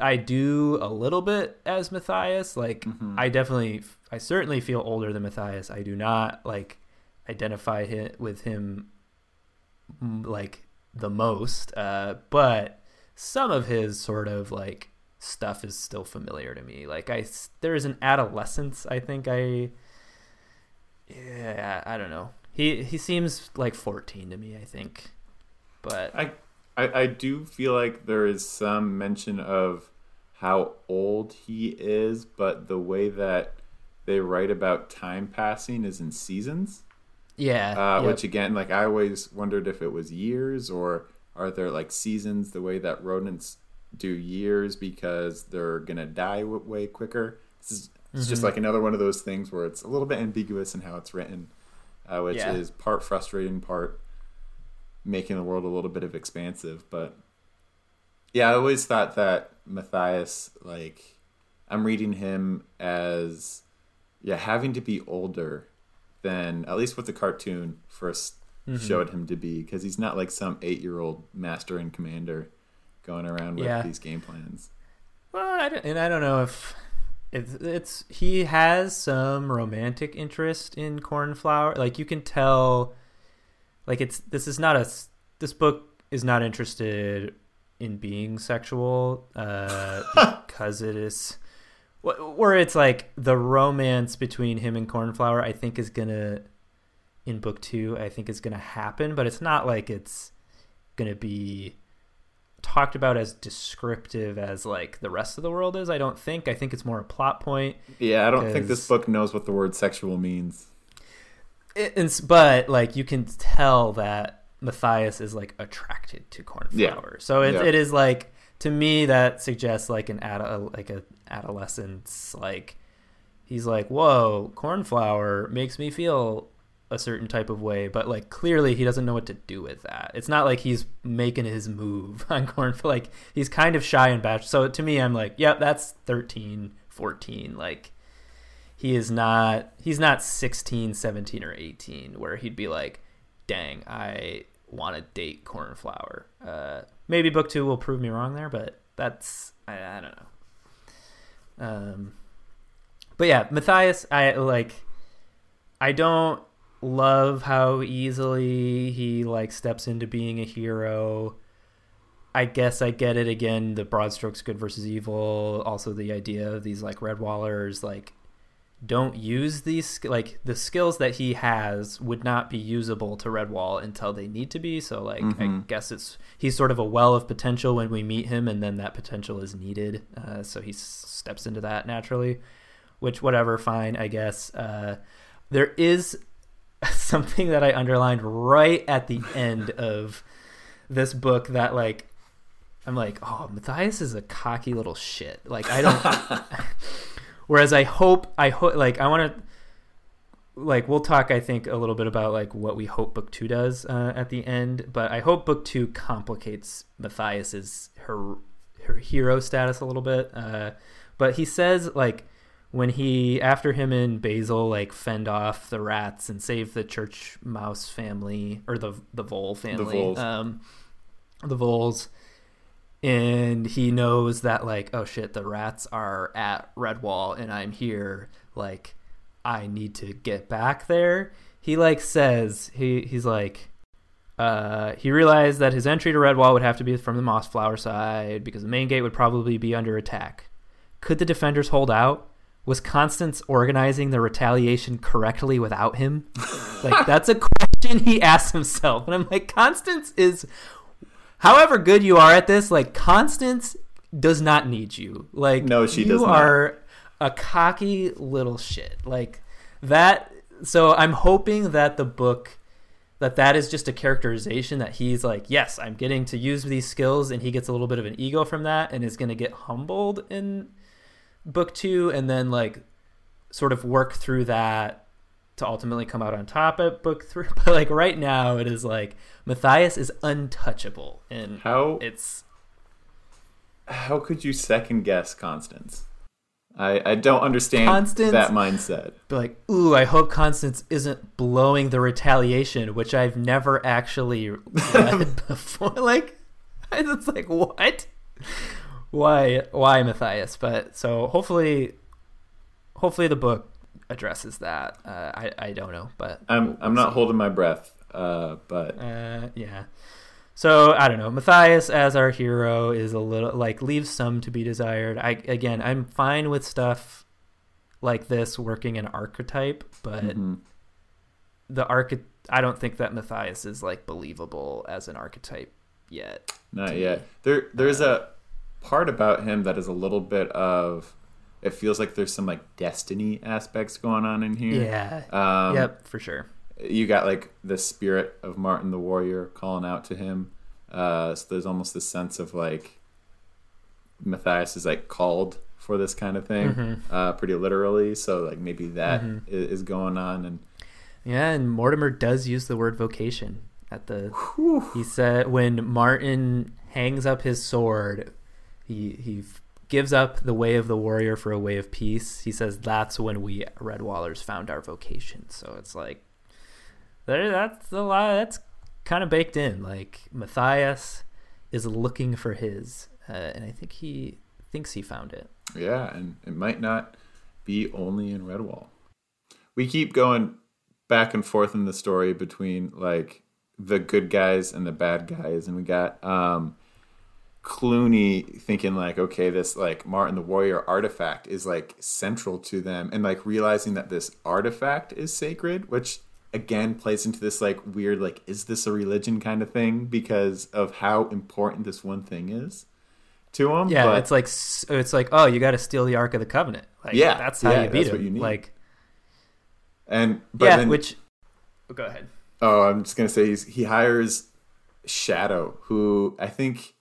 I do a little bit as Matthias. Like, mm-hmm. I certainly feel older than Matthias. I do not like identify with him like the most, but some of his sort of like stuff is still familiar to me. Like there is an adolescence. I think I don't know. He seems like 14 to me, I think, but I do feel like there is some mention of how old he is, but the way that they write about time passing is in seasons. Yeah. Which again, like I always wondered if it was years, or are there like seasons the way that rodents do years because they're going to die way quicker. It's mm-hmm. just like another one of those things where it's a little bit ambiguous in how it's written, which is part frustrating, part making the world a little bit of expansive. But yeah, I always thought that Matthias, like I'm reading him as having to be older than at least what the cartoon first mm-hmm. showed him to be, because he's not like some 8-year-old master and commander going around with these game plans. Well, I don't know if it's he has some romantic interest in Cornflower. Like you can tell. Like this book is not interested in being sexual, because it is, where it's like the romance between him and Cornflower, I think is gonna, in book 2, I think is gonna happen, but it's not like it's gonna be talked about as descriptive as like the rest of the world is. I think it's more a plot point. Yeah. I don't think this book knows what the word sexual means. But like you can tell that Matthias is like attracted to Cornflower, so it is like, to me that suggests like an adolescence. Like he's like, whoa, Cornflower makes me feel a certain type of way, but like clearly he doesn't know what to do with that. It's not like he's making his move on Cornflower. Like he's kind of shy and bashful. So to me, I'm like, yep, that's 13, 14, like. He's not 16, 17, or 18, where he'd be like, dang, I want to date Cornflower. Maybe book 2 will prove me wrong there, but that's, I don't know. But yeah, Matthias, I don't love how easily he like steps into being a hero. I guess I get it again, the broad strokes good versus evil. Also the idea of these like Redwallers, like, don't use these, like the skills that he has would not be usable to Redwall until they need to be. So like, mm-hmm. I guess he's sort of a well of potential when we meet him, and then that potential is needed. So he steps into that naturally, which whatever, fine, I guess. There is something that I underlined right at the end of this book that like, I'm like, oh, Matthias is a cocky little shit. Like I don't... Whereas I hope, like, I want to, like, we'll talk, I think, a little bit about, like, what we hope book 2 does at the end, but I hope book 2 complicates Matthias's, her hero status a little bit, but he says, like, when he, after him and Basil, like, fend off the rats and save the church mouse family, or the vole family, the voles, and he knows that like, oh shit, the rats are at Redwall and I'm here, like I need to get back there. he like says he's like he realized that his entry to Redwall would have to be from the Mossflower side because the main gate would probably be under attack. Could the defenders hold out? Was Constance organizing the retaliation correctly without him? Like, that's a question he asks himself. And I'm like, Constance is, however good you are at this, like, Constance does not need you. Like, no, she does not. You are a cocky little shit. Like, that, so I'm hoping that the book, that is just a characterization that he's like, yes, I'm getting to use these skills, and he gets a little bit of an ego from that and is going to get humbled in book two and then like sort of work through that to ultimately come out on top at book three. But like right now it is like Matthias is untouchable, and how could you second guess Constance? I don't understand Constance, that mindset. Like, ooh, I hope Constance isn't blowing the retaliation, which I've never actually read before. Like, it's like, what? Why Matthias? But so hopefully the book addresses that. I don't know, but I'm not holding my breath. Yeah. So I don't know. Matthias as our hero is a little like leaves some to be desired. I'm fine with stuff like this working in archetype, but I don't think that Matthias is like believable as an archetype yet. Not yet. There's a part about him that is a little bit of, it feels like there's some like destiny aspects going on in here. Yeah. Yep, for sure. You got like the spirit of Martin the Warrior calling out to him. So there's almost this sense of like Matthias is like called for this kind of thing, pretty literally. So like maybe that is going on. And yeah, and Mortimer does use the word vocation at the. Whew. He said when Martin hangs up his sword, he gives up the way of the warrior for a way of peace. He says that's when we Redwallers found our vocation. So it's like. That's a lot. That's kind of baked in. Like Matthias is looking for his, and I think he thinks he found it. Yeah, and it might not be only in Redwall. We keep going back and forth in the story between like the good guys and the bad guys, and we got Clooney thinking like, okay, this like Martin the Warrior artifact is like central to them, and like realizing that this artifact is sacred, which. Again, plays into this like weird like is this a religion kind of thing because of how important this one thing is to him. Yeah, but it's like oh, you got to steal the Ark of the Covenant. Like, yeah, that's how you beat that's him. What you need. Like, and but yeah, then, which go ahead. Oh, I'm just gonna say he hires Shadow, who I think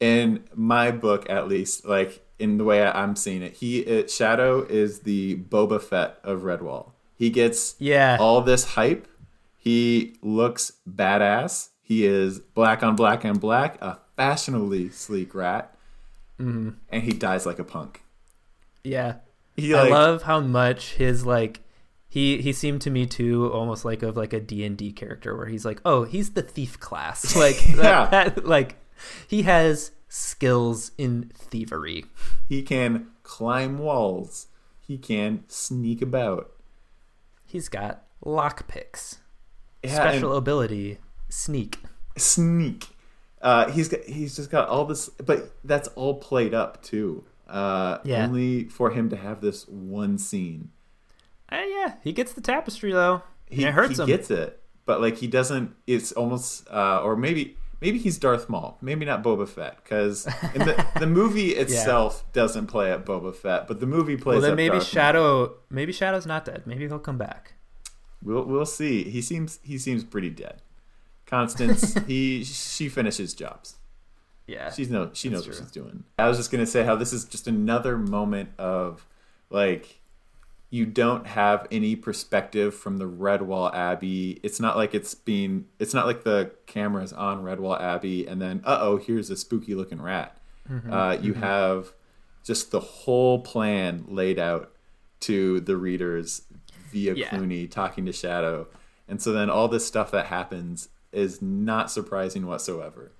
in my book at least, like in the way I'm seeing it, Shadow is the Boba Fett of Redwall. He gets all this hype. He looks badass. He is black on black and black, a fashionably sleek rat. Mm-hmm. And he dies like a punk. Yeah. I love how much his, like, he seemed to me, too, almost like of, like, a D&D character where he's like, oh, he's the thief class. Like, like he has skills in thievery. He can climb walls. He can sneak about. He's got lockpicks, special ability, sneak. He's just got all this, but that's all played up too. Only for him to have this one scene. He gets the tapestry though. It hurts him. He gets it, but like he doesn't. It's almost, or maybe he's Darth Maul. Maybe not Boba Fett, because the movie itself doesn't play up Boba Fett, but the movie plays. Well, then maybe Shadow. Maybe Shadow's not dead. Maybe he'll come back. We'll see. He seems pretty dead. Constance, she finishes jobs. Yeah, she knows what she's doing. I was just gonna say how this is just another moment of like. You don't have any perspective from the Redwall Abbey. It's not like it's not like the camera's on Redwall Abbey and then, here's a spooky looking rat. You have just the whole plan laid out to the readers via Clooney talking to Shadow. And so then all this stuff that happens is not surprising whatsoever.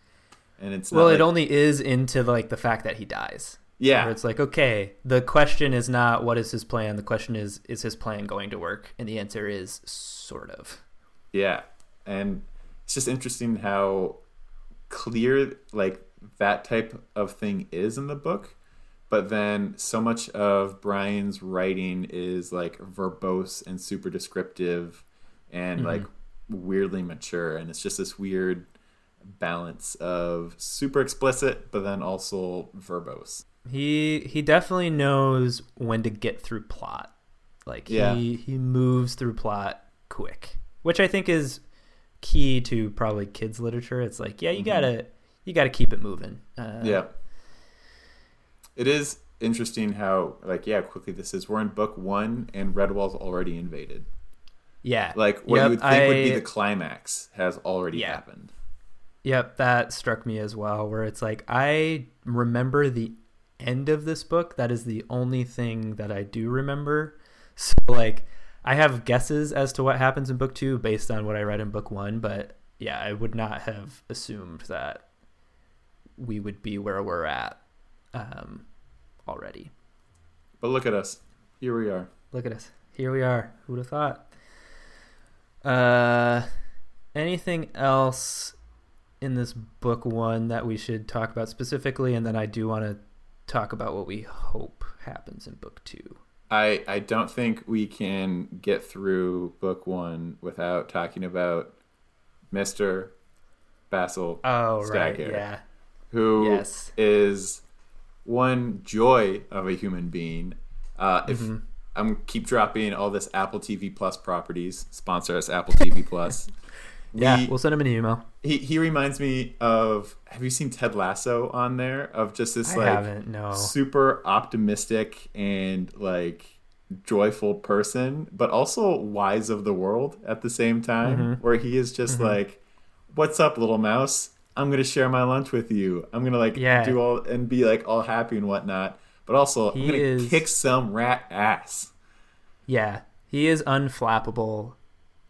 And it's not it only is into like the fact that he dies. Yeah. Where it's like, okay, the question is not what is his plan. The question is his plan going to work? And the answer is sort of. Yeah, and it's just interesting how clear like that type of thing is in the book, but then so much of Brian's writing is like verbose and super descriptive and like weirdly mature, and it's just this weird balance of super explicit but then also verbose. He definitely knows when to get through plot. Like he moves through plot quick, which I think is key to probably kids literature. It's like, yeah, you gotta keep it moving. Yeah. It is interesting how like, yeah, quickly this is. We're in book one and Redwall's already invaded. Yeah. Like what you would think would be the climax has already happened. Yep, that struck me as well, where it's like, I remember the end of this book. That is the only thing that I do remember. So like I have guesses as to what happens in book two based on what I read in book one, but yeah, I would not have assumed that we would be where we're at already. But look at us. Here we are. Look at us. Here we are. Who would have thought? Anything else in this book one that we should talk about specifically? And then I do want to talk about what we hope happens in book two. I don't think we can get through book one without talking about Mr. Basil Scrag, who is one joy of a human being. If I'm keep dropping all this Apple TV Plus properties, sponsor us Apple TV Plus. We'll send him an email. He reminds me of, have you seen Ted Lasso on there? Of just this super optimistic and like joyful person, but also wise of the world at the same time, where he is just like, what's up, little mouse? I'm going to share my lunch with you. I'm going to do all and be like all happy and whatnot, but also I'm going to kick some rat ass. Yeah, he is unflappable.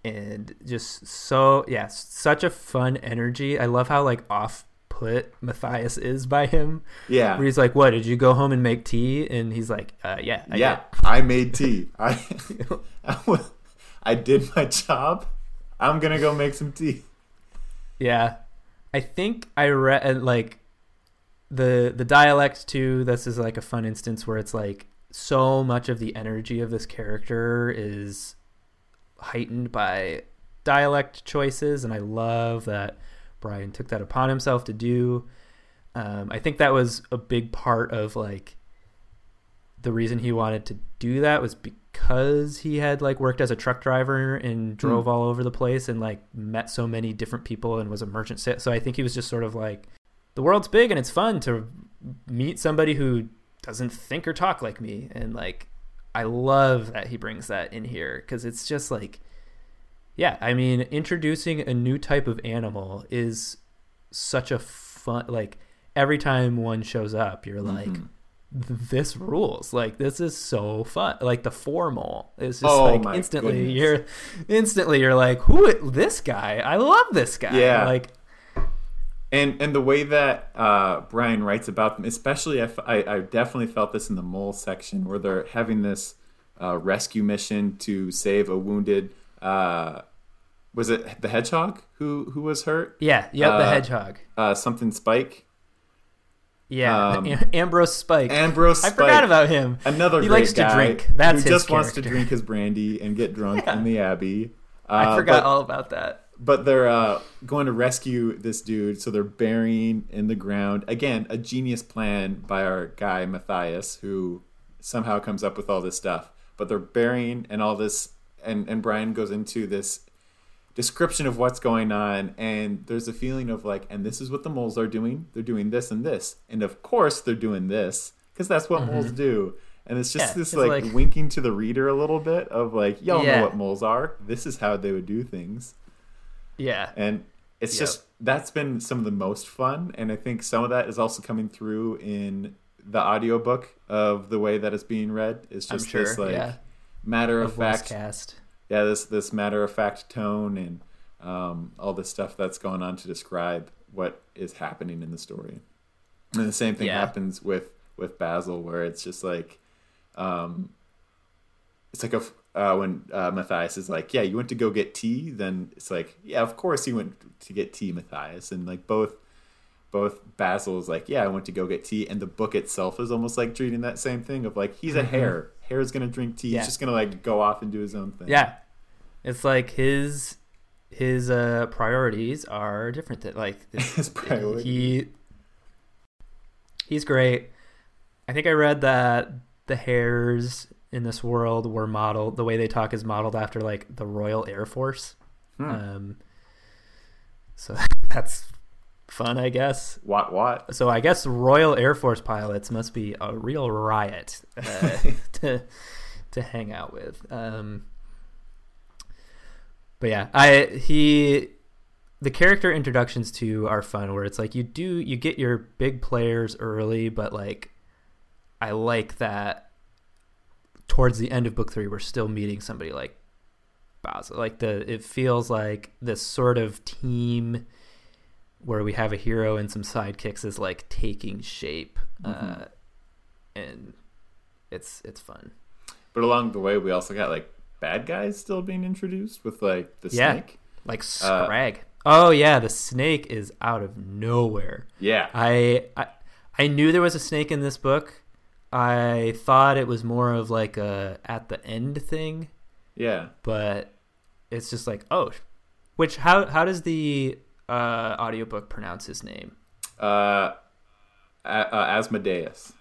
And just so, such a fun energy. I love how like off-put Matthias is by him. Yeah. Where he's like, what, did you go home and make tea? And he's like, I made tea. I did my job. I'm going to go make some tea. Yeah. I think I read like the dialect too. This is like a fun instance where it's like so much of the energy of this character is heightened by dialect choices, and I love that Brian took that upon himself to do. I think that was a big part of like the reason he wanted to do that was because he had like worked as a truck driver and drove all over the place and like met so many different people and was a merchant. So I think he was just sort of like, the world's big and it's fun to meet somebody who doesn't think or talk like me, and like I love that he brings that in here because it's just like, I mean, introducing a new type of animal is such a fun, like every time one shows up, you're like, this rules. Like, this is so fun. Like the formal is just you're like, who, this guy, I love this guy. Yeah. Like, and the way that Brian writes about them, especially I definitely felt this in the mole section where they're having this rescue mission to save a wounded, was it the hedgehog who was hurt? The hedgehog. Something Spike. Yeah, Ambrose Spike. I forgot about him. Another he great likes guy to drink. That's who his just character. Wants to drink his brandy and get drunk in the Abbey. I forgot all about that. But they're going to rescue this dude, so they're burying in the ground. Again, a genius plan by our guy, Matthias, who somehow comes up with all this stuff. But they're burying and all this, and Brian goes into this description of what's going on, and there's a feeling of like, and this is what the moles are doing. They're doing this and this. And of course they're doing this, because that's what moles do. And it's just this it's like winking to the reader a little bit of like, y'all know what moles are. This is how they would do things. Yeah. And it's just, that's been some of the most fun. And I think some of that is also coming through in the audiobook of the way that it's being read. It's just this like matter of fact. Yeah. This matter of fact tone and all this stuff that's going on to describe what is happening in the story. And the same thing happens with Basil, where it's just like, it's like a when Matthias is like, yeah, you went to go get tea. Then it's like, yeah, of course you went to get tea, Matthias. And like both Basil is like, yeah, I went to go get tea. And the book itself is almost like treating that same thing of like, he's a hare. Hare's going to drink tea. Yeah. He's just going to like go off and do his own thing. Yeah. It's like his priorities are different. That like his priorities. He's great. I think I read that the hares in this world were modeled, the way they talk is modeled after like the Royal Air Force. So that's fun, I guess. What? So I guess Royal Air Force pilots must be a real riot to hang out with. But yeah, the character introductions too are fun, where it's like you get your big players early, but like I like that towards the end of book 3 we're still meeting somebody like Basil. Like it feels like this sort of team where we have a hero and some sidekicks is like taking shape, and it's fun. But along the way we also got like bad guys still being introduced with like the snake, like Scrag. Oh yeah, the snake is out of nowhere. Yeah, I knew there was a snake in this book. I thought it was more of like a at the end thing. Yeah, but it's just like, oh, which how does the audiobook pronounce his name? Asmodeus.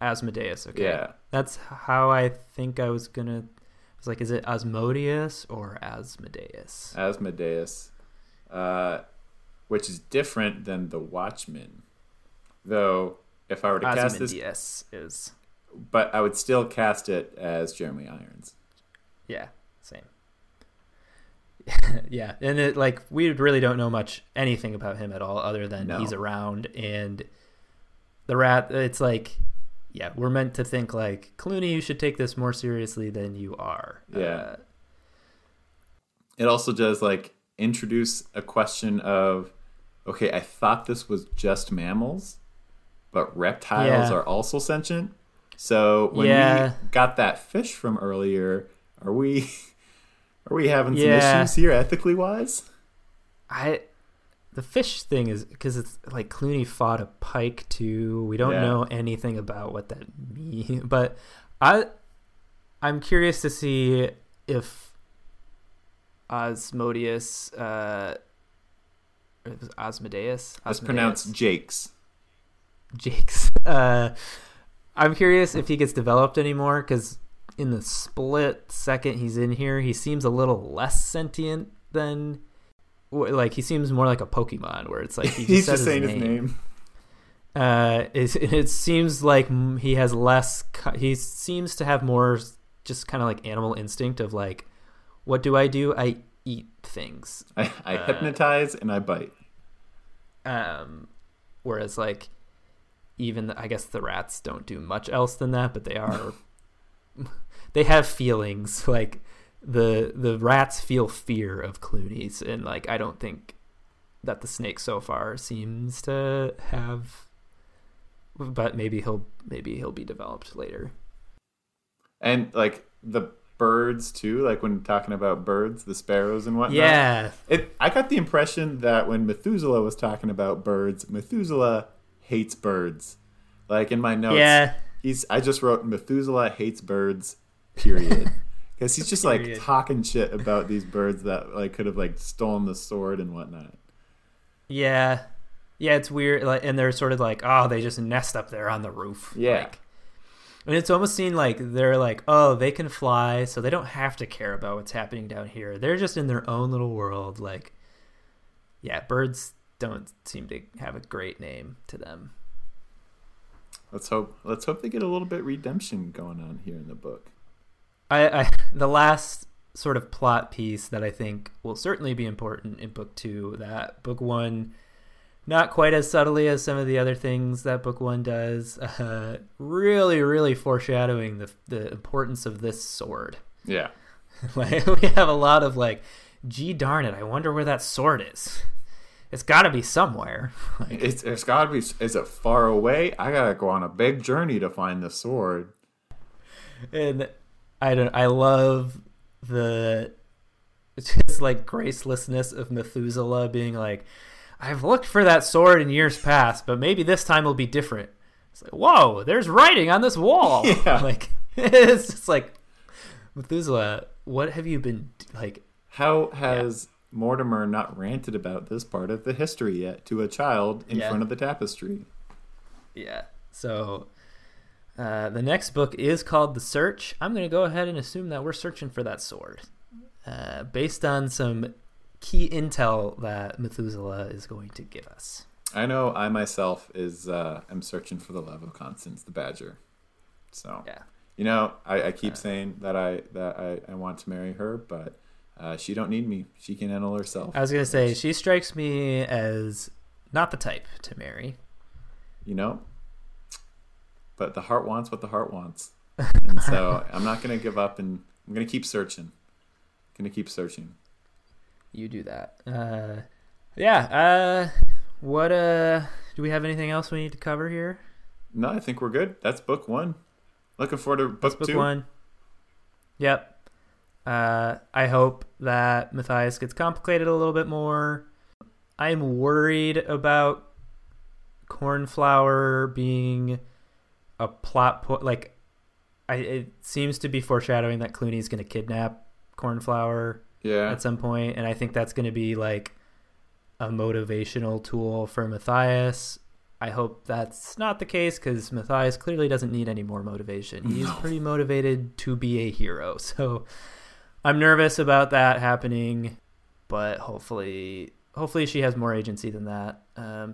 Asmodeus. Okay. Yeah, that's how I think I was gonna. I was like, is it Asmodeus or Asmodeus? Asmodeus. Which is different than the Watchmen, though. If I were to cast this, but I would still cast it as Jeremy Irons. Yeah, same. Yeah, and it like we really don't know anything about him at all, other than he's around and the rat. It's like, yeah, we're meant to think like Clooney, you should take this more seriously than you are. Yeah. It also does like introduce a question of, okay, I thought this was just mammals, but reptiles are also sentient. So when we got that fish from earlier, are we having some issues here ethically wise? The fish thing is because it's like Clooney fought a pike too. We don't know anything about what that means, but I'm curious to see if Asmodeus, it was Asmodeus. It's pronounced Jake's. I'm curious if he gets developed anymore, because in the split second he's in here, he seems a little less sentient than like he seems more like a Pokemon, where it's like he just he's just saying his name. It seems like he has less. He seems to have more just kind of like animal instinct of like, what do? I eat things. I hypnotize and I bite. Whereas like. Even I guess the rats don't do much else than that, but they have feelings. Like the rats feel fear of Clooney's, and like I don't think that the snake so far seems to have. But maybe he'll be developed later. And like the birds too, like when talking about birds, the sparrows and whatnot. Yeah, I got the impression that when Methuselah was talking about birds, Methuselah hates birds. Like in my notes, I just wrote Methuselah hates birds, period, because he's just like talking shit about these birds that like could have like stolen the sword and whatnot. Yeah, it's weird. Like, and they're sort of like, oh, they just nest up there on the roof. Yeah, like, and it's almost seen like they're like, oh, they can fly, so they don't have to care about what's happening down here. They're just in their own little world. Like, yeah, birds don't seem to have a great name to them. Let's hope they get a little bit redemption going on here in the book. I the last sort of plot piece that I think will certainly be important in book 2, that book 1 not quite as subtly as some of the other things that book 1 does, really really foreshadowing the importance of this sword. Yeah. Like we have a lot of like, gee darn it, I wonder where that sword is. It's got to be somewhere. Like, it's got to be. Is it far away? I got to go on a big journey to find the sword. And I love the just like gracelessness of Methuselah being like, I've looked for that sword in years past, but maybe this time will be different. It's like, whoa, there's writing on this wall. Yeah. Like, it's just like, Methuselah, what have you been like? How has Mortimer not ranted about this part of the history yet to a child in front of the tapestry? Yeah. So the next book is called The Search. I'm going to go ahead and assume that we're searching for that sword, based on some key intel that Methuselah is going to give us. I know I myself am searching for the love of Constance the Badger. So, you know, I keep saying that I want to marry her, but she don't need me. She can handle herself. I was going to say, she strikes me as not the type to marry. You know? But the heart wants what the heart wants. And so I'm not going to give up, and I'm going to keep searching. You do that. What do we have anything else we need to cover here? No, I think we're good. That's book one. Looking forward to book two. One. Yep. I hope that Matthias gets complicated a little bit more. I'm worried about Cornflower being a plot point. Like, it seems to be foreshadowing that Clooney's going to kidnap Cornflower at some point, and I think that's going to be like a motivational tool for Matthias. I hope that's not the case, because Matthias clearly doesn't need any more motivation. He's pretty motivated to be a hero. So I'm nervous about that happening, but hopefully she has more agency than that.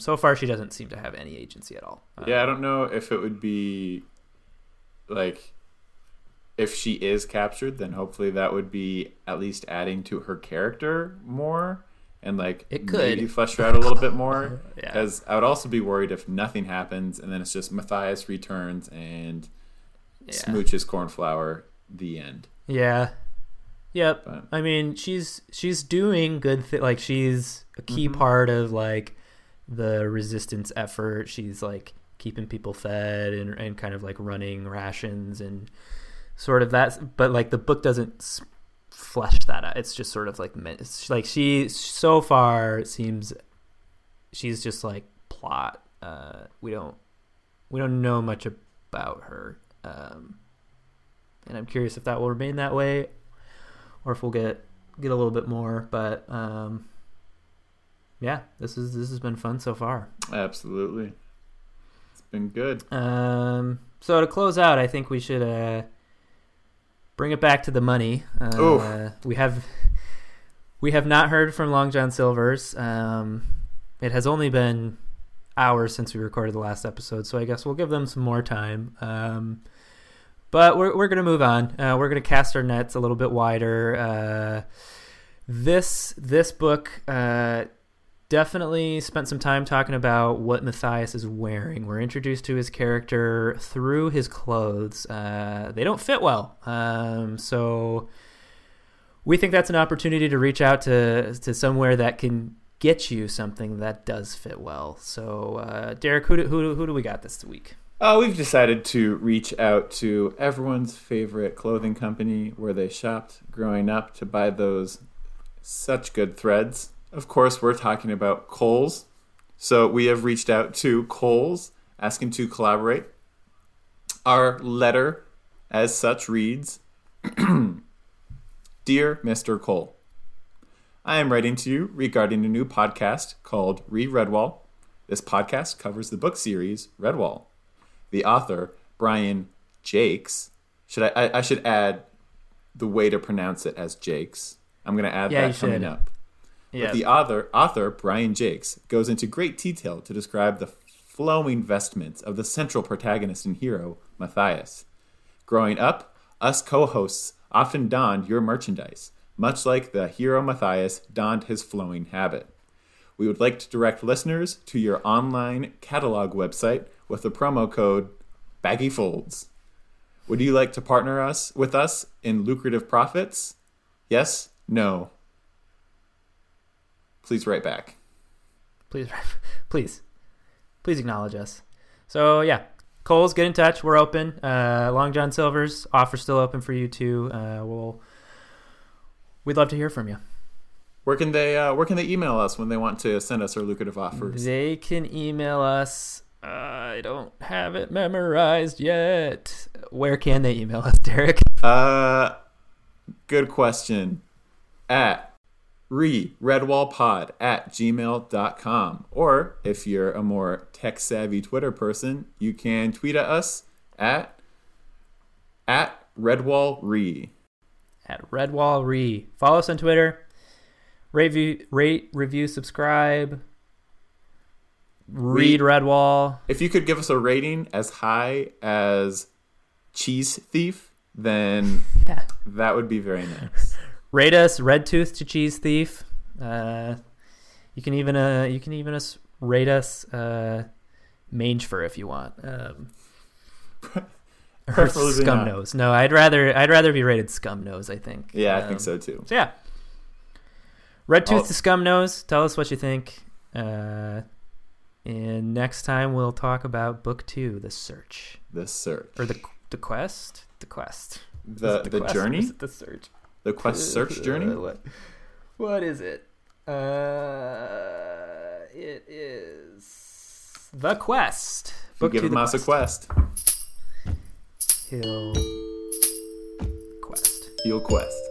So far, she doesn't seem to have any agency at all. I don't know if it would be like, if she is captured, then hopefully that would be at least adding to her character more. And like, it could maybe flesh her out a little bit more. Because I would also be worried if nothing happens and then it's just Matthias returns and smooches Cornflower. The end. Yeah. Yep. But I mean, she's doing good things. Like, she's a key part of like the resistance effort. She's like keeping people fed and kind of like running rations and sort of that. But like, the book doesn't flesh that out. It's just sort of like, it's like she so far seems she's just like plot. We don't know much about her, and I'm curious if that will remain that way or if we'll get a little bit more. But this has been fun so far. Absolutely, it's been good. So to close out, I think we should bring it back to the money. We have not heard from Long John Silver's. It has only been hours since we recorded the last episode, so I guess we'll give them some more time. But we're going to move on. We're going to cast our nets a little bit wider. This book definitely spent some time talking about what Matthias is wearing. We're introduced to his character through his clothes. They don't fit well. So we think that's an opportunity to reach out to somewhere that can get you something that does fit well. So, Derek, who do we got this week? We've decided to reach out to everyone's favorite clothing company where they shopped growing up to buy those such good threads. Of course, we're talking about Kohl's. So we have reached out to Kohl's, asking to collaborate. Our letter, as such, reads, Dear Mr. Kohl, I am writing to you regarding a new podcast called Redwall. This podcast covers the book series Redwall. The author, Brian Jacques, I should add the way to pronounce it as Jakes. I'm going to add that coming up. But the author, Brian Jacques, goes into great detail to describe the flowing vestments of the central protagonist and hero, Matthias. Growing up, us co-hosts often donned your merchandise, much like the hero Matthias donned his flowing habit. We would like to direct listeners to your online catalog website with the promo code BAGGYFOLDS. Would you like to partner with us in lucrative profits? Yes? No? Please write back. Please acknowledge us. So, Coles, get in touch. We're open. Long John Silver's offer's still open for you too. We'd love to hear from you. Where can they email us when they want to send us their lucrative offers? They can email us. I don't have it memorized yet. Where can they email us, Derek? Good question. At redwallpod@gmail.com, or if you're a more tech savvy Twitter person, you can tweet at us at redwallre. At redwallre. Follow us on Twitter. Rate, review, subscribe. Read Redwall. If you could give us a rating as high as Cheese Thief, then that would be very nice. Rate us Red Tooth to Cheese Thief. You can even rate us Mangefur if you want. Or Scumnose. No, I'd rather be rated Scumnose, I think. Yeah, I think so too. So yeah. Red Tooth to Scumnose, tell us what you think. And next time we'll talk about book 2, The Search. The Search. Or the Quest? The Quest. The Quest? Journey? The Search. The Quest Search Journey? What is it? It is The Quest. Book 2, give him us a quest. He'll quest.